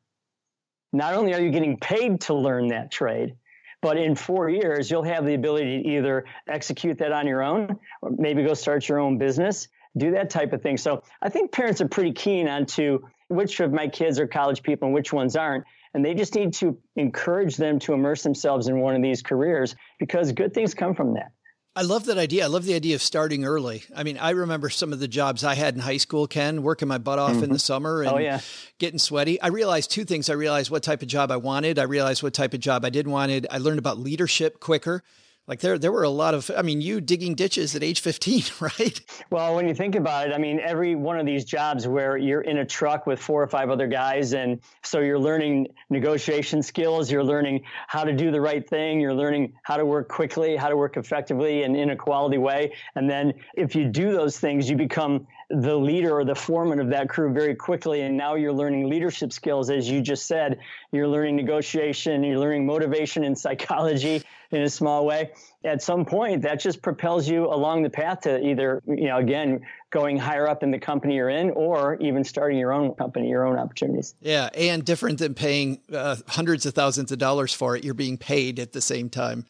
Not only are you getting paid to learn that trade, but in 4 years, you'll have the ability to either execute that on your own, or maybe go start your own business, do that type of thing. So I think parents are pretty keen onto which of my kids are college people and which ones aren't. And they just need to encourage them to immerse themselves in one of these careers because good things come from that. I love that idea. I love the idea of starting early. I mean, I remember some of the jobs I had in high school, Ken, working my butt off in the summer and getting sweaty. I realized two things. I realized what type of job I wanted. I realized what type of job I didn't want. I learned about leadership quicker. Like there were a lot of, I mean, you digging ditches at age 15, right? Well, when you think about it, I mean, every one of these jobs where you're in a truck with 4 or 5 other guys, and so you're learning negotiation skills, you're learning how to do the right thing, you're learning how to work quickly, how to work effectively and in a quality way. And then if you do those things, you become the leader or the foreman of that crew very quickly. And now you're learning leadership skills, as you just said, you're learning negotiation, you're learning motivation and psychology in a small way. At some point, that just propels you along the path to either, you know, again, going higher up in the company you're in, or even starting your own company, your own opportunities. Yeah. And different than paying hundreds of thousands of dollars for it, you're being paid at the same time.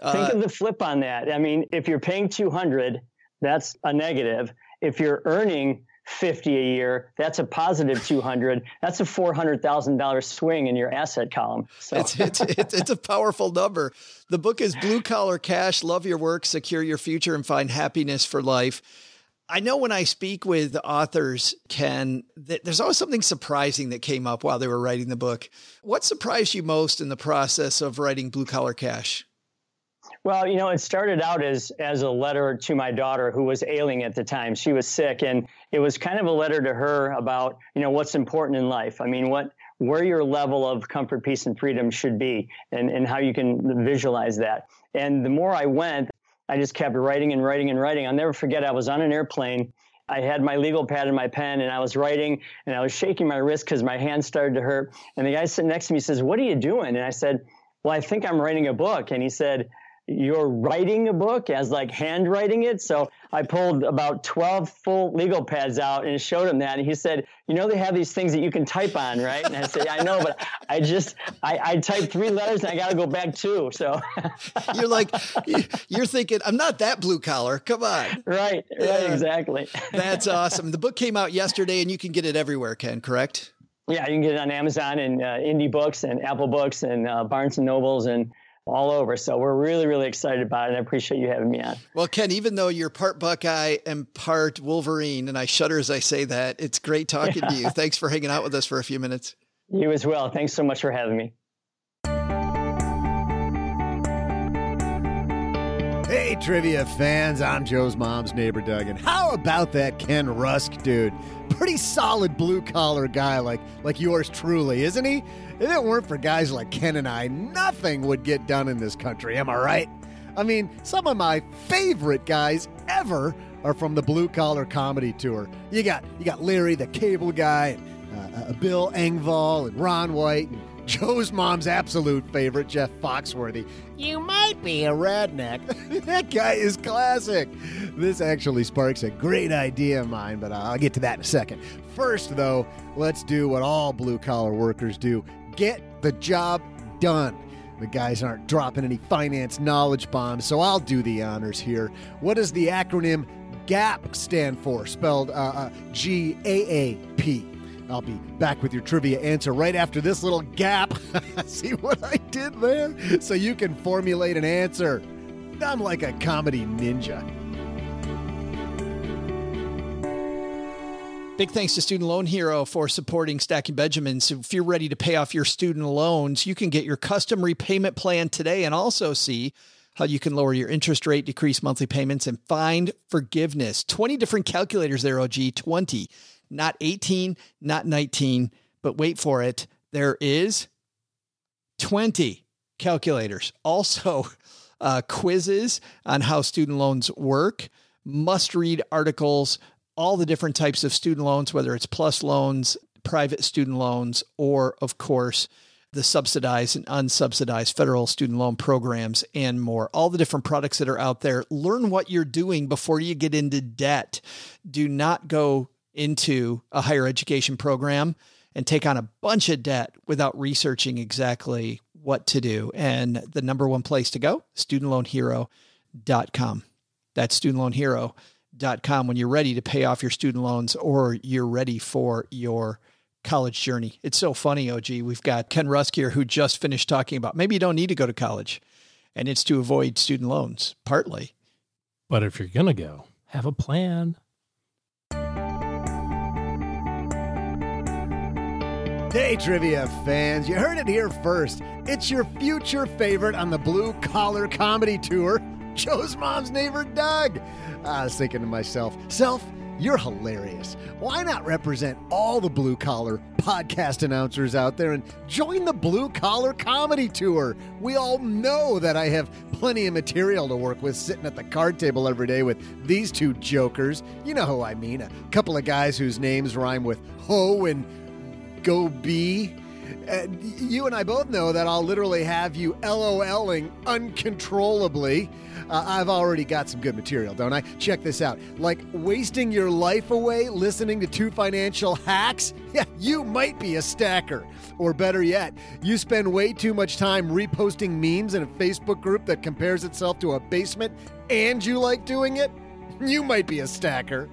Think of the flip on that. I mean, if you're paying $200, that's a negative. If you're earning $50 a year, that's a positive $200. That's a $400,000 swing in your asset column. So it's a powerful number. The book is Blue Collar Cash, Love Your Work, Secure Your Future, and Find Happiness for Life. I know when I speak with authors, Ken, that there's always something surprising that came up while they were writing the book. What surprised you most in the process of writing Blue Collar Cash? Well, you know, it started out as a letter to my daughter who was ailing at the time. She was sick, and it was kind of a letter to her about, you know, what's important in life. I mean, where your level of comfort, peace, and freedom should be, and how you can visualize that. And the more I went, I just kept writing and writing and writing. I'll never forget, I was on an airplane. I had my legal pad and my pen, and I was writing, and I was shaking my wrist because my hand started to hurt. And the guy sitting next to me says, "What are you doing?" And I said, "Well, I think I'm writing a book." And he said, "You're writing a book?" As like handwriting it. So I pulled about 12 full legal pads out and showed him that. And he said, "You know, they have these things that you can type on, right?" And I said, "I know, but I typed 3 letters and I got to go back 2. So you're like, you're thinking, I'm not that blue collar. Come on. Right. Yeah. Exactly. That's awesome. The book came out yesterday and you can get it everywhere, Ken, correct? Yeah. You can get it on Amazon and Indie Books and Apple Books and Barnes and Nobles and all over. So we're really, really excited about it. And I appreciate you having me on. Well, Ken, even though you're part Buckeye and part Wolverine, and I shudder as I say that, it's great talking to you. Thanks for hanging out with us for a few minutes. You as well. Thanks so much for having me. Hey, trivia fans. I'm Joe's mom's neighbor, Doug. And how about that Ken Rusk dude? Pretty solid blue-collar guy like yours truly, isn't he? If it weren't for guys like Ken and I, nothing would get done in this country, am I right? I mean, some of my favorite guys ever are from the blue-collar comedy tour. You got Larry the Cable Guy, and, Bill Engvall, and Ron White, and Joe's mom's absolute favorite, Jeff Foxworthy. You might be a redneck. That guy is classic. This actually sparks a great idea of mine, but I'll get to that in a second. First, though, let's do what all blue-collar workers do. Get the job done. The guys aren't dropping any finance knowledge bombs, so I'll do the honors here. What does the acronym GAP stand for? Spelled G-A-A-P. I'll be back with your trivia answer right after this little gap. See what I did there? So you can formulate an answer. I'm like a comedy ninja. Big thanks to Student Loan Hero for supporting Stacking Benjamins. If you're ready to pay off your student loans, you can get your custom repayment plan today and also see how you can lower your interest rate, decrease monthly payments, and find forgiveness. 20 different calculators there, OG. 20. Not 18, not 19, but wait for it. There is 20 calculators. Also, quizzes on how student loans work, must-read articles, all the different types of student loans, whether it's PLUS loans, private student loans, or, of course, the subsidized and unsubsidized federal student loan programs and more. All the different products that are out there. Learn what you're doing before you get into debt. Do not go into a higher education program and take on a bunch of debt without researching exactly what to do. And the number one place to go, studentloanhero.com. That's studentloanhero.com when you're ready to pay off your student loans or you're ready for your college journey. It's so funny, OG. We've got Ken Rusk here who just finished talking about maybe you don't need to go to college, and it's to avoid student loans, partly. But if you're going to go, have a plan. Hey, trivia fans, you heard it here first. It's your future favorite on the Blue Collar Comedy Tour, Joe's mom's neighbor, Doug. I was thinking to myself, self, you're hilarious. Why not represent all the Blue Collar podcast announcers out there and join the Blue Collar Comedy Tour? We all know that I have plenty of material to work with sitting at the card table every day with these two jokers. You know who I mean, a couple of guys whose names rhyme with ho and Go B. You and I both know that I'll literally have you LOLing uncontrollably. I've already got some good material, don't I? Check this out. Like wasting your life away listening to two financial hacks? Yeah, you might be a stacker. Or better yet, you spend way too much time reposting memes in a Facebook group that compares itself to a basement and you like doing it? You might be a stacker.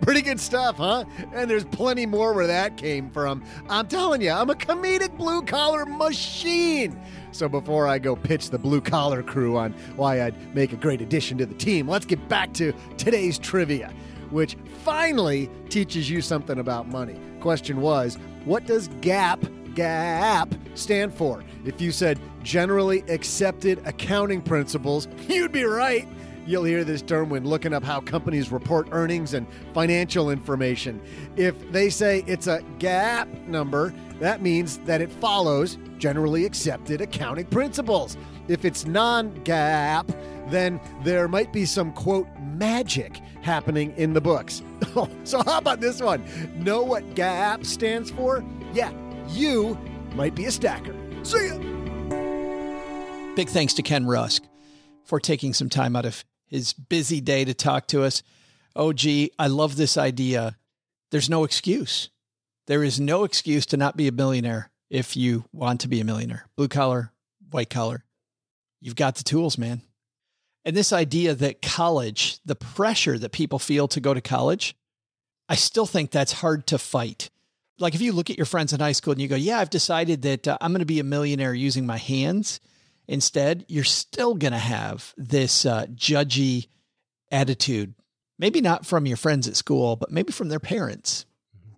Pretty good stuff, huh? And there's plenty more where that came from. I'm telling you, I'm a comedic blue-collar machine. So before I go pitch the blue-collar crew on why I'd make a great addition to the team, let's get back to today's trivia, which finally teaches you something about money. Question was, what does GAP stand for? If you said generally accepted accounting principles, you'd be right. You'll hear this term when looking up how companies report earnings and financial information. If they say it's a GAP number, that means that it follows generally accepted accounting principles. If it's non-GAP, then there might be some, quote, magic happening in the books. So how about this one? Know what GAP stands for? Yeah, you might be a stacker. See ya! Big thanks to Ken Rusk for taking some time out of his busy day to talk to us. OG, I love this idea. There's no excuse. There is no excuse to not be a millionaire if you want to be a millionaire. Blue collar, white collar. You've got the tools, man. And this idea that college, the pressure that people feel to go to college, I still think that's hard to fight. Like if you look at your friends in high school and you go, yeah, I've decided that I'm going to be a millionaire using my hands. Instead, you're still going to have this judgy attitude, maybe not from your friends at school, but maybe from their parents. Mm-hmm.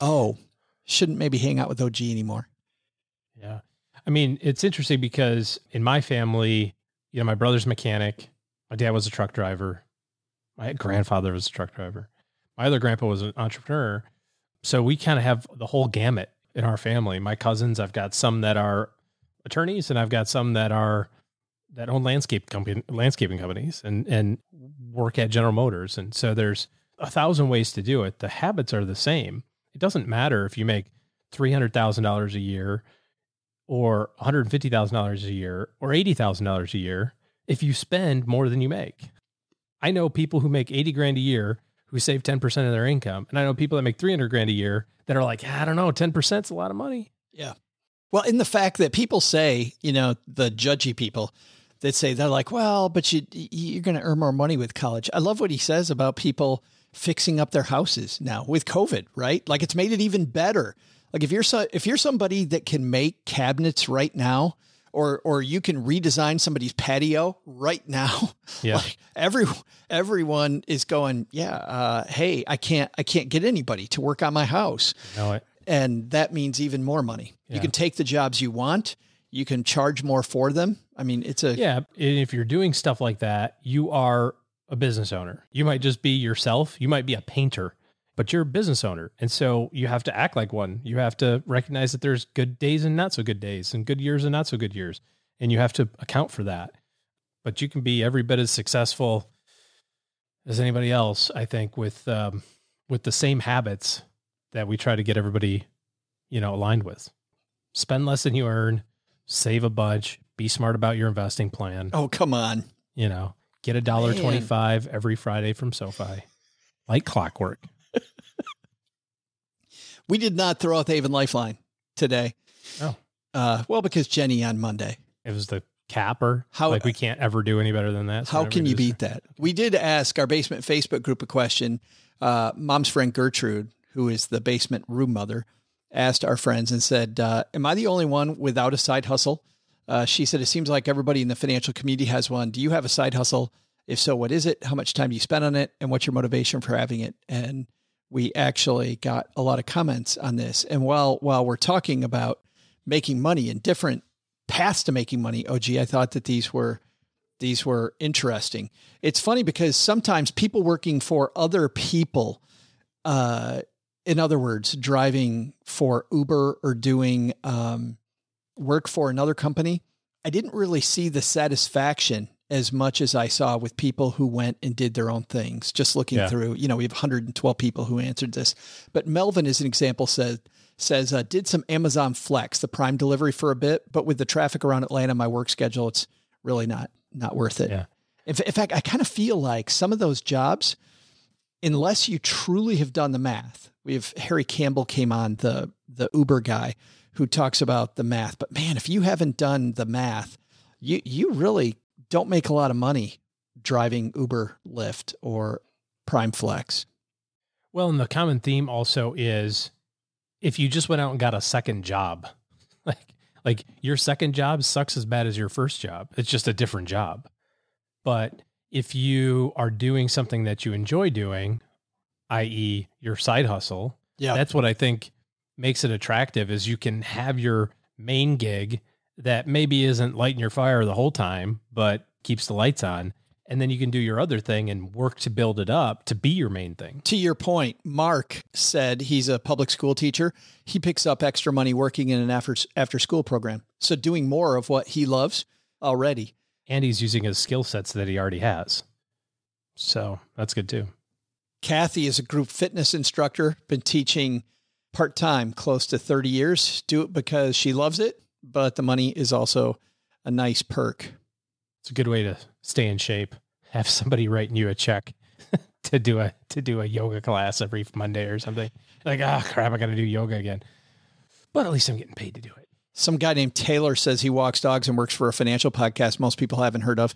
Oh, shouldn't maybe hang out with OG anymore. Yeah. I mean, it's interesting because in my family, you know, my brother's mechanic, my dad was a truck driver. My grandfather was a truck driver. My other grandpa was an entrepreneur. So we kind of have the whole gamut in our family. My cousins, I've got some that are attorneys, and I've got some that own landscaping companies and work at General Motors. And so there's 1,000 ways to do it. The habits are the same. It doesn't matter if you make $300,000 a year or $150,000 a year or $80,000 a year, if you spend more than you make. I know people who make 80 grand a year who save 10% of their income. And I know people that make 300 grand a year that are like, I don't know, 10% is a lot of money. Yeah. Well, in the fact that people say, you know, the judgy people that say, they're like, well, but you're going to earn more money with college. I love what he says about people fixing up their houses now with COVID, right? Like it's made it even better. Like if you're somebody that can make cabinets right now, or you can redesign somebody's patio right now, yeah. Like everyone is going, yeah. Hey, I can't get anybody to work on my house. No, and that means even more money. Yeah. You can take the jobs you want. You can charge more for them. I mean, it's a, yeah. If you're doing stuff like that, you are a business owner. You might just be yourself. You might be a painter, but you're a business owner. And so you have to act like one. You have to recognize that there's good days and not so good days and good years and not so good years. And you have to account for that, but you can be every bit as successful as anybody else, I think, with the same habits that we try to get everybody, you know, aligned with. Spend less than you earn. Save a bunch, be smart about your investing plan. Oh, come on. You know, get $1.25 every Friday from SoFi, like clockwork. We did not throw out the Haven Lifeline today. Oh, well, because Jenny on Monday, it was the capper. How, like we can't ever do any better than that. So how can you beat that? We did ask our basement Facebook group a question. Mom's friend Gertrude, who is the basement room mother, asked our friends and said, am I the only one without a side hustle? She said, it seems like everybody in the financial community has one. Do you have a side hustle? If so, what is it? How much time do you spend on it? And what's your motivation for having it? And we actually got a lot of comments on this. And while we're talking about making money and different paths to making money, OG, I thought that these were interesting. It's funny because sometimes people working for other people, in other words, driving for Uber or doing work for another company, I didn't really see the satisfaction as much as I saw with people who went and did their own things. Just looking through, you know, we have 112 people who answered this. But Melvin, as an example, says did some Amazon Flex, the Prime delivery for a bit, but with the traffic around Atlanta, my work schedule, it's really not worth it. Yeah. In fact, I kind of feel like some of those jobs, unless you truly have done the math. We have Harry Campbell came on, the Uber guy, who talks about the math. But man, if you haven't done the math, you really don't make a lot of money driving Uber, Lyft, or Prime Flex. Well, and the common theme also is if you just went out and got a second job, like your second job sucks as bad as your first job. It's just a different job. But if you are doing something that you enjoy doing, i.e. your side hustle. Yeah. That's what I think makes it attractive is you can have your main gig that maybe isn't lighting your fire the whole time, but keeps the lights on. And then you can do your other thing and work to build it up to be your main thing. To your point, Mark said he's a public school teacher. He picks up extra money working in an after school program. So doing more of what he loves already. And he's using his skill sets that he already has. So that's good too. Kathy is a group fitness instructor, been teaching part-time close to 30 years. Do it because she loves it, but the money is also a nice perk. It's a good way to stay in shape. Have somebody writing you a check to do a yoga class every Monday or something. Like, oh crap, I got to do yoga again. But at least I'm getting paid to do it. Some guy named Taylor says he walks dogs and works for a financial podcast most people haven't heard of.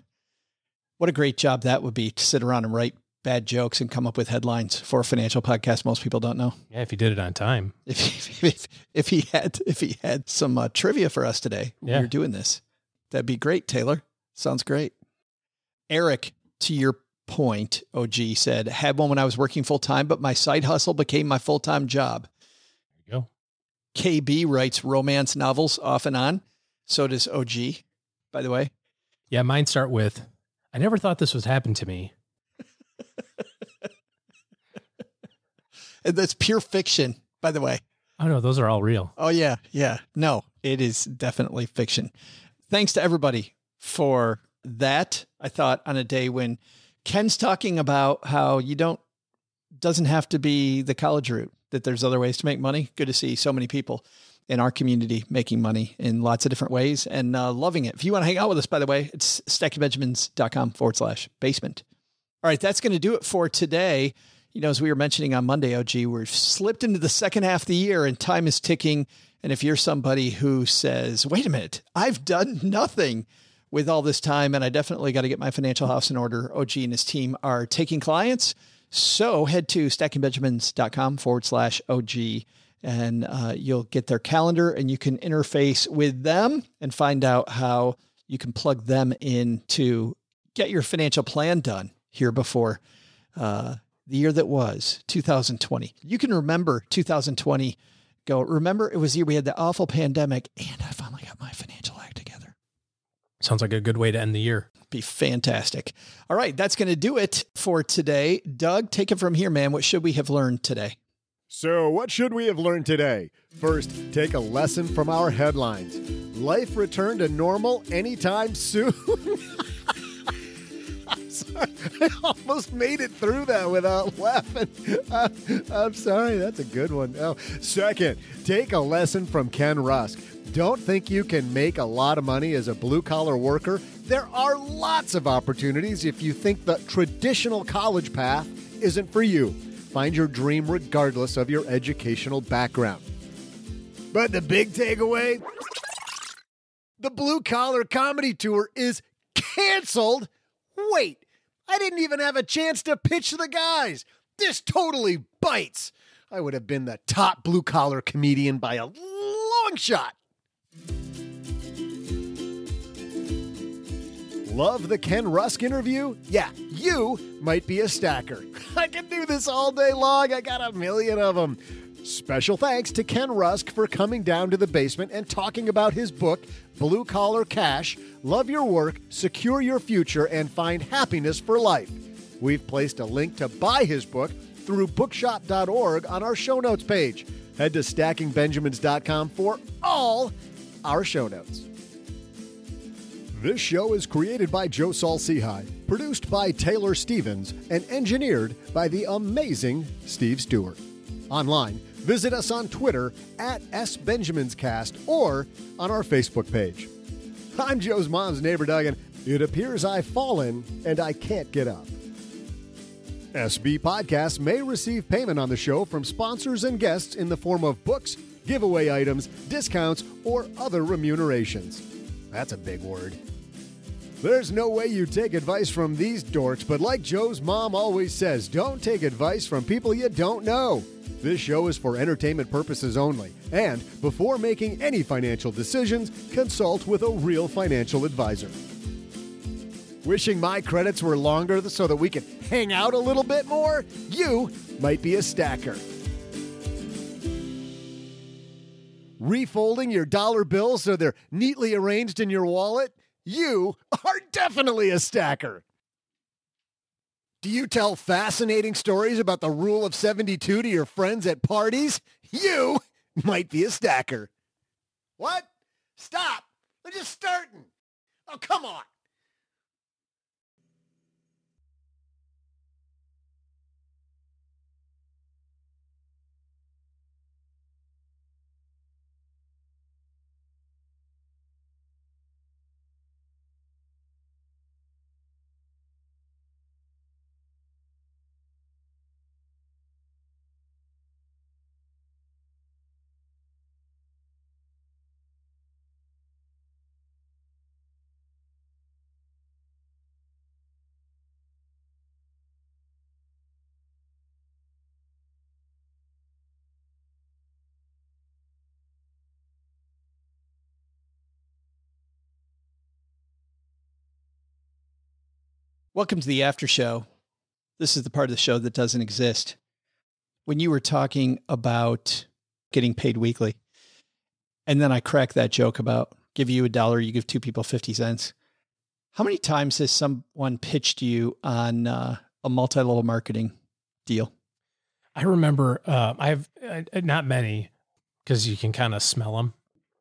What a great job that would be to sit around and write bad jokes and come up with headlines for a financial podcast most people don't know. Yeah, if he did it on time. If he had some trivia for us today, yeah. We're doing this. That'd be great, Taylor. Sounds great. Eric, to your point, OG said, had one when I was working full time, but my side hustle became my full time job. There you go. KB writes romance novels off and on. So does OG, by the way. Yeah, mine start with, I never thought this would happen to me. And that's pure fiction, by the way. Oh, no, those are all real. Oh, yeah. Yeah. No, it is definitely fiction. Thanks to everybody for that. I thought on a day when Ken's talking about how you doesn't have to be the college route, that there's other ways to make money. Good to see so many people in our community making money in lots of different ways and loving it. If you want to hang out with us, by the way, it's stackybenjamins.com/basement. All right, that's going to do it for today. You know, as we were mentioning on Monday, OG, we've slipped into the second half of the year and time is ticking. And if you're somebody who says, wait a minute, I've done nothing with all this time and I definitely got to get my financial house in order, OG and his team are taking clients. So head to stackingbenjamins.com/OG and you'll get their calendar and you can interface with them and find out how you can plug them in to get your financial plan done here before the year that was 2020. You can remember 2020. Go, remember it was the year we had the awful pandemic and I finally got my financial act together. Sounds like a good way to end the year. Be fantastic. All right. That's going to do it for today. Doug, take it from here, man. What should we have learned today? So what should we have learned today? First, take a lesson from our headlines. Life returned to normal anytime soon. I'm sorry. I almost made it through that without laughing. I'm sorry. That's a good one. Oh. Second, take a lesson from Ken Rusk. Don't think you can make a lot of money as a blue-collar worker. There are lots of opportunities if you think the traditional college path isn't for you. Find your dream regardless of your educational background. But the big takeaway, the blue-collar comedy tour is canceled. Wait, I didn't even have a chance to pitch the guys. This totally bites. I would have been the top blue-collar comedian by a long shot. Love the Ken Rusk interview? Yeah, you might be a stacker. I can do this all day long. I got 1 million of them. Special thanks to Ken Rusk for coming down to the basement and talking about his book, Blue Collar Cash. Love your work, secure your future, and find happiness for life. We've placed a link to buy his book through bookshop.org on our show notes page. Head to stackingbenjamins.com for all our show notes. This show is created by Joe Salcihi, produced by Taylor Stevens, and engineered by the amazing Steve Stewart. Online, visit us on Twitter @SBenjaminsCast or on our Facebook page. I'm Joe's mom's neighbor, Doug, and it appears I've fallen and I can't get up. SB Podcasts may receive payment on the show from sponsors and guests in the form of books, giveaway items, discounts, or other remunerations. That's a big word. There's no way you take advice from these dorks, but like Joe's mom always says, don't take advice from people you don't know. This show is for entertainment purposes only, and before making any financial decisions, consult with a real financial advisor. Wishing my credits were longer so that we could hang out a little bit more? You might be a stacker. Refolding your dollar bills so they're neatly arranged in your wallet? You are definitely a stacker. Do you tell fascinating stories about the rule of 72 to your friends at parties? You might be a stacker. What? Stop. They're just starting. Oh, come on. Welcome to the after show. This is the part of the show that doesn't exist. When you were talking about getting paid weekly, and then I cracked that joke about give you $1, you give two people 50 cents. How many times has someone pitched you on a multi-level marketing deal? I remember, not many, because you can kind of smell them.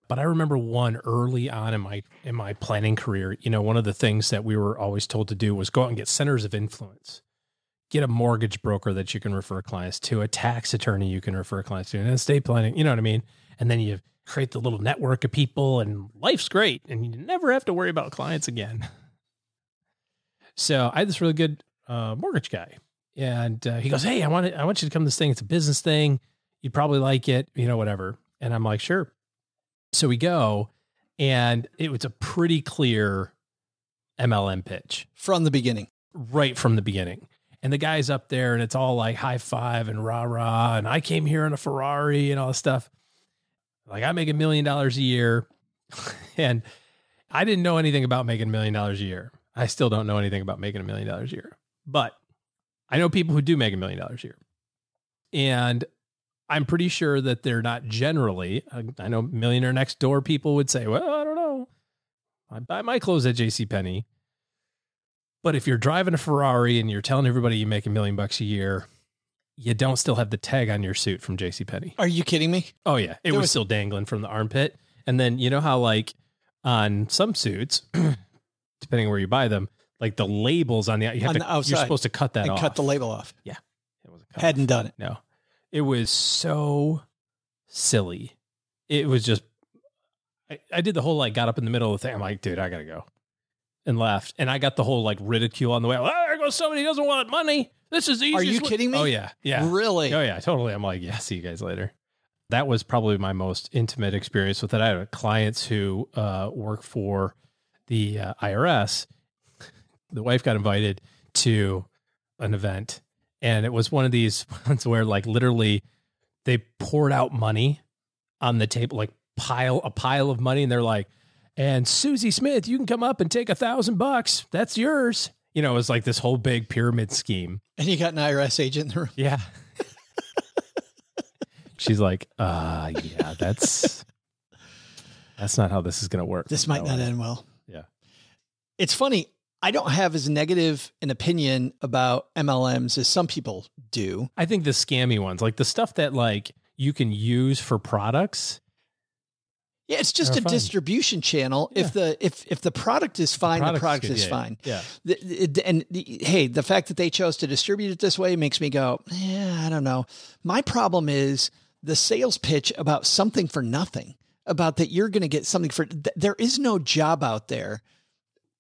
But I remember one early on in my planning career, you know, one of the things that we were always told to do was go out and get centers of influence, get a mortgage broker that you can refer clients to, a tax attorney you can refer clients to, and estate planning, you know what I mean? And then you create the little network of people and life's great and you never have to worry about clients again. So I had this really good mortgage guy and he goes, hey, I want you to come to this thing. It's a business thing. You'd probably like it, you know, whatever. And I'm like, sure. So we go, and it was a pretty clear MLM pitch. From the beginning. Right from the beginning. And the guy's up there and it's all like high five and rah, rah. And I came here in a Ferrari and all this stuff. Like I make $1 million a year. And I didn't know anything about making $1 million a year. I still don't know anything about making $1 million a year, but I know people who do make $1 million a year. And I'm pretty sure that they're not generally, I know millionaire next door people would say, well, I don't know. I buy my clothes at JCPenney. But if you're driving a Ferrari and you're telling everybody you make $1 million a year, you don't still have the tag on your suit from JCPenney. Are you kidding me? Oh yeah. It was still dangling from the armpit. And then you know how like on some suits, depending on where you buy them, like the labels on the, you're supposed to cut that off. Cut the label off. Yeah. It was a Hadn't done it. No. It was so silly. It was just, I did the whole, like got up in the middle of the thing. I'm like, dude, I got to go, and left. And I got the whole like ridicule on the way. Oh, there goes somebody who doesn't want money. This is the easiest. Are you kidding me? Oh yeah. Yeah. Really? Oh yeah. Totally. I'm like, yeah, see you guys later. That was probably my most intimate experience with it. I had clients who work for the IRS. The wife got invited to an event. And it was one of these ones where like literally they poured out money on the table, like a pile of money. And they're like, and Susie Smith, you can come up and take $1,000. That's yours. You know, it was like this whole big pyramid scheme. And you got an IRS agent in the room. Yeah. She's like, yeah, that's not how this is going to work. This might not end well. Yeah. It's funny. I don't have as negative an opinion about MLMs as some people do. I think the scammy ones, like the stuff that like you can use for products. Yeah, it's just a fine distribution channel. Yeah. If the product is fine, the product is fine. Yeah. Hey, the fact that they chose to distribute it this way makes me go, yeah, I don't know. My problem is the sales pitch about something for nothing, about that you're going to get something for. There is no job out there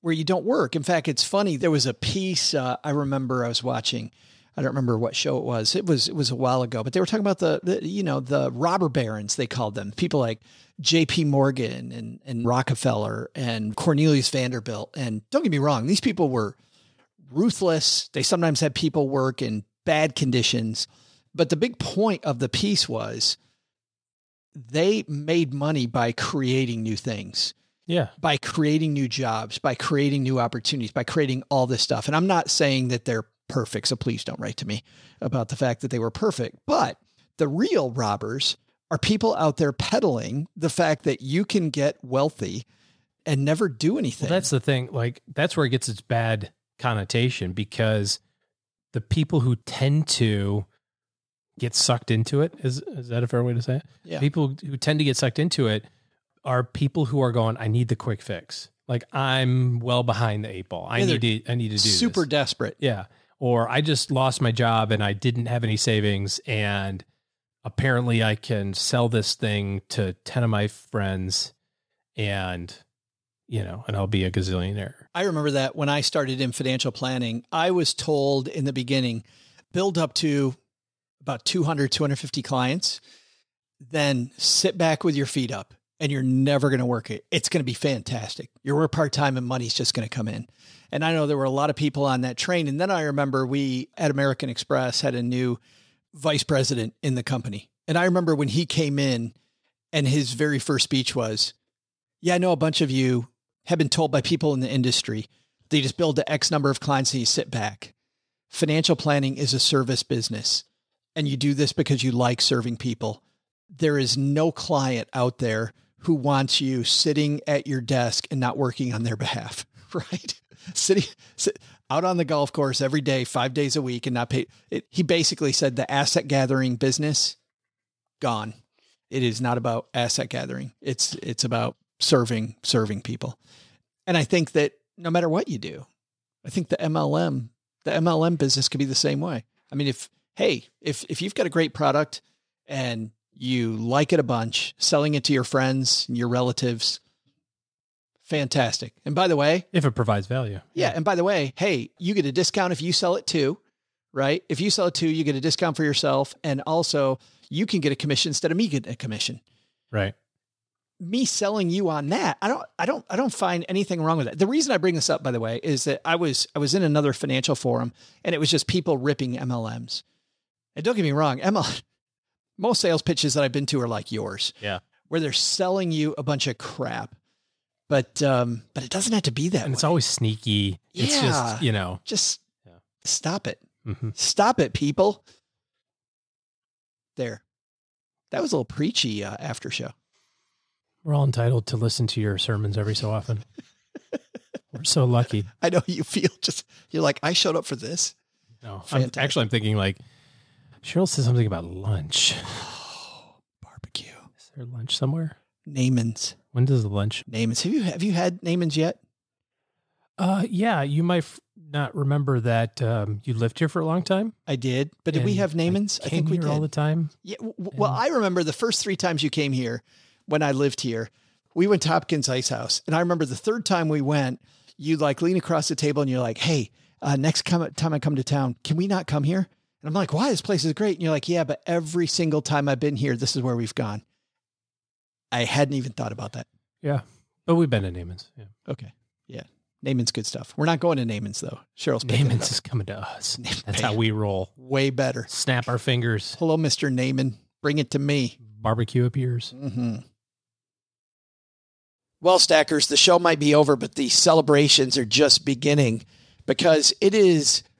where you don't work. In fact, it's funny. There was a piece I remember I was watching. I don't remember what show it was. It was a while ago, but they were talking about the robber barons, they called them. People like J.P. Morgan and Rockefeller and Cornelius Vanderbilt. And don't get me wrong, these people were ruthless. They sometimes had people work in bad conditions. But the big point of the piece was they made money by creating new things. Yeah. By creating new jobs, by creating new opportunities, by creating all this stuff. And I'm not saying that they're perfect, so please don't write to me about the fact that they were perfect. But the real robbers are people out there peddling the fact that you can get wealthy and never do anything. Well, that's the thing. Like, that's where it gets its bad connotation, because the people who tend to get sucked into it, is that a fair way to say it? Yeah. People who tend to get sucked into it are people who are going, I need the quick fix. Like, I'm well behind the eight ball. I need to do super this. Desperate. Yeah. Or I just lost my job and I didn't have any savings. And apparently I can sell this thing to 10 of my friends and, you know, and I'll be a gazillionaire. I remember that when I started in financial planning, I was told in the beginning, build up to about 200, 250 clients, then sit back with your feet up. And you're never going to work it. It's going to be fantastic. You work part-time and money's just going to come in. And I know there were a lot of people on that train. And then I remember we at American Express had a new vice president in the company. And I remember when he came in and his very first speech was, yeah, I know a bunch of you have been told by people in the industry, they just build to X number of clients and you sit back. Financial planning is a service business. And you do this because you like serving people. There is no client out there who wants you sitting at your desk and not working on their behalf, right? Sit out on the golf course every day, 5 days a week and not pay it. He basically said the asset gathering business gone. It is not about asset gathering. It's about serving people. And I think that no matter what you do, I think the MLM business could be the same way. I mean, if you've got a great product and you like it a bunch, selling it to your friends and your relatives. Fantastic. And by the way, if it provides value. Yeah. And by the way, hey, you get a discount if you sell it too, right? If you sell it too, you get a discount for yourself. And also you can get a commission instead of me getting a commission. Right. me selling you on that, I don't find anything wrong with that. The reason I bring this up, by the way, is that I was in another financial forum and it was just people ripping MLMs. And don't get me wrong, most sales pitches that I've been to are like yours, yeah, where they're selling you a bunch of crap, but it doesn't have to be that way. And it's always sneaky. Yeah. It's just, yeah. Stop it. Mm-hmm. Stop it, people. There. That was a little preachy after show. We're all entitled to listen to your sermons every so often. We're so lucky. I know you feel you're like, I showed up for this. No, I'm thinking like, Cheryl said something about lunch. Oh, barbecue. Is there lunch somewhere? Naaman's. When does the lunch? Naaman's. Have you had Naaman's yet? Yeah. You might not remember that you lived here for a long time. I did. But did we have Naaman's? I think we did. All the time. Yeah. Well, I remember the first three times you came here when I lived here, we went to Hopkins Ice House. And I remember the third time we went, you like lean across the table and you're like, hey, next time I come to town, can we not come here? And I'm like, why? This place is great. And you're like, yeah, but every single time I've been here, this is where we've gone. I hadn't even thought about that. Yeah. But we've been to Naaman's. Yeah. Okay. Yeah. Naaman's good stuff. We're not going to Naaman's though. Cheryl's picking Naaman's is coming to us. That's how we roll. Way better. Snap our fingers. Hello, Mr. Naaman. Bring it to me. Barbecue appears. Mm-hmm. Well, Stackers, the show might be over, but the celebrations are just beginning because it is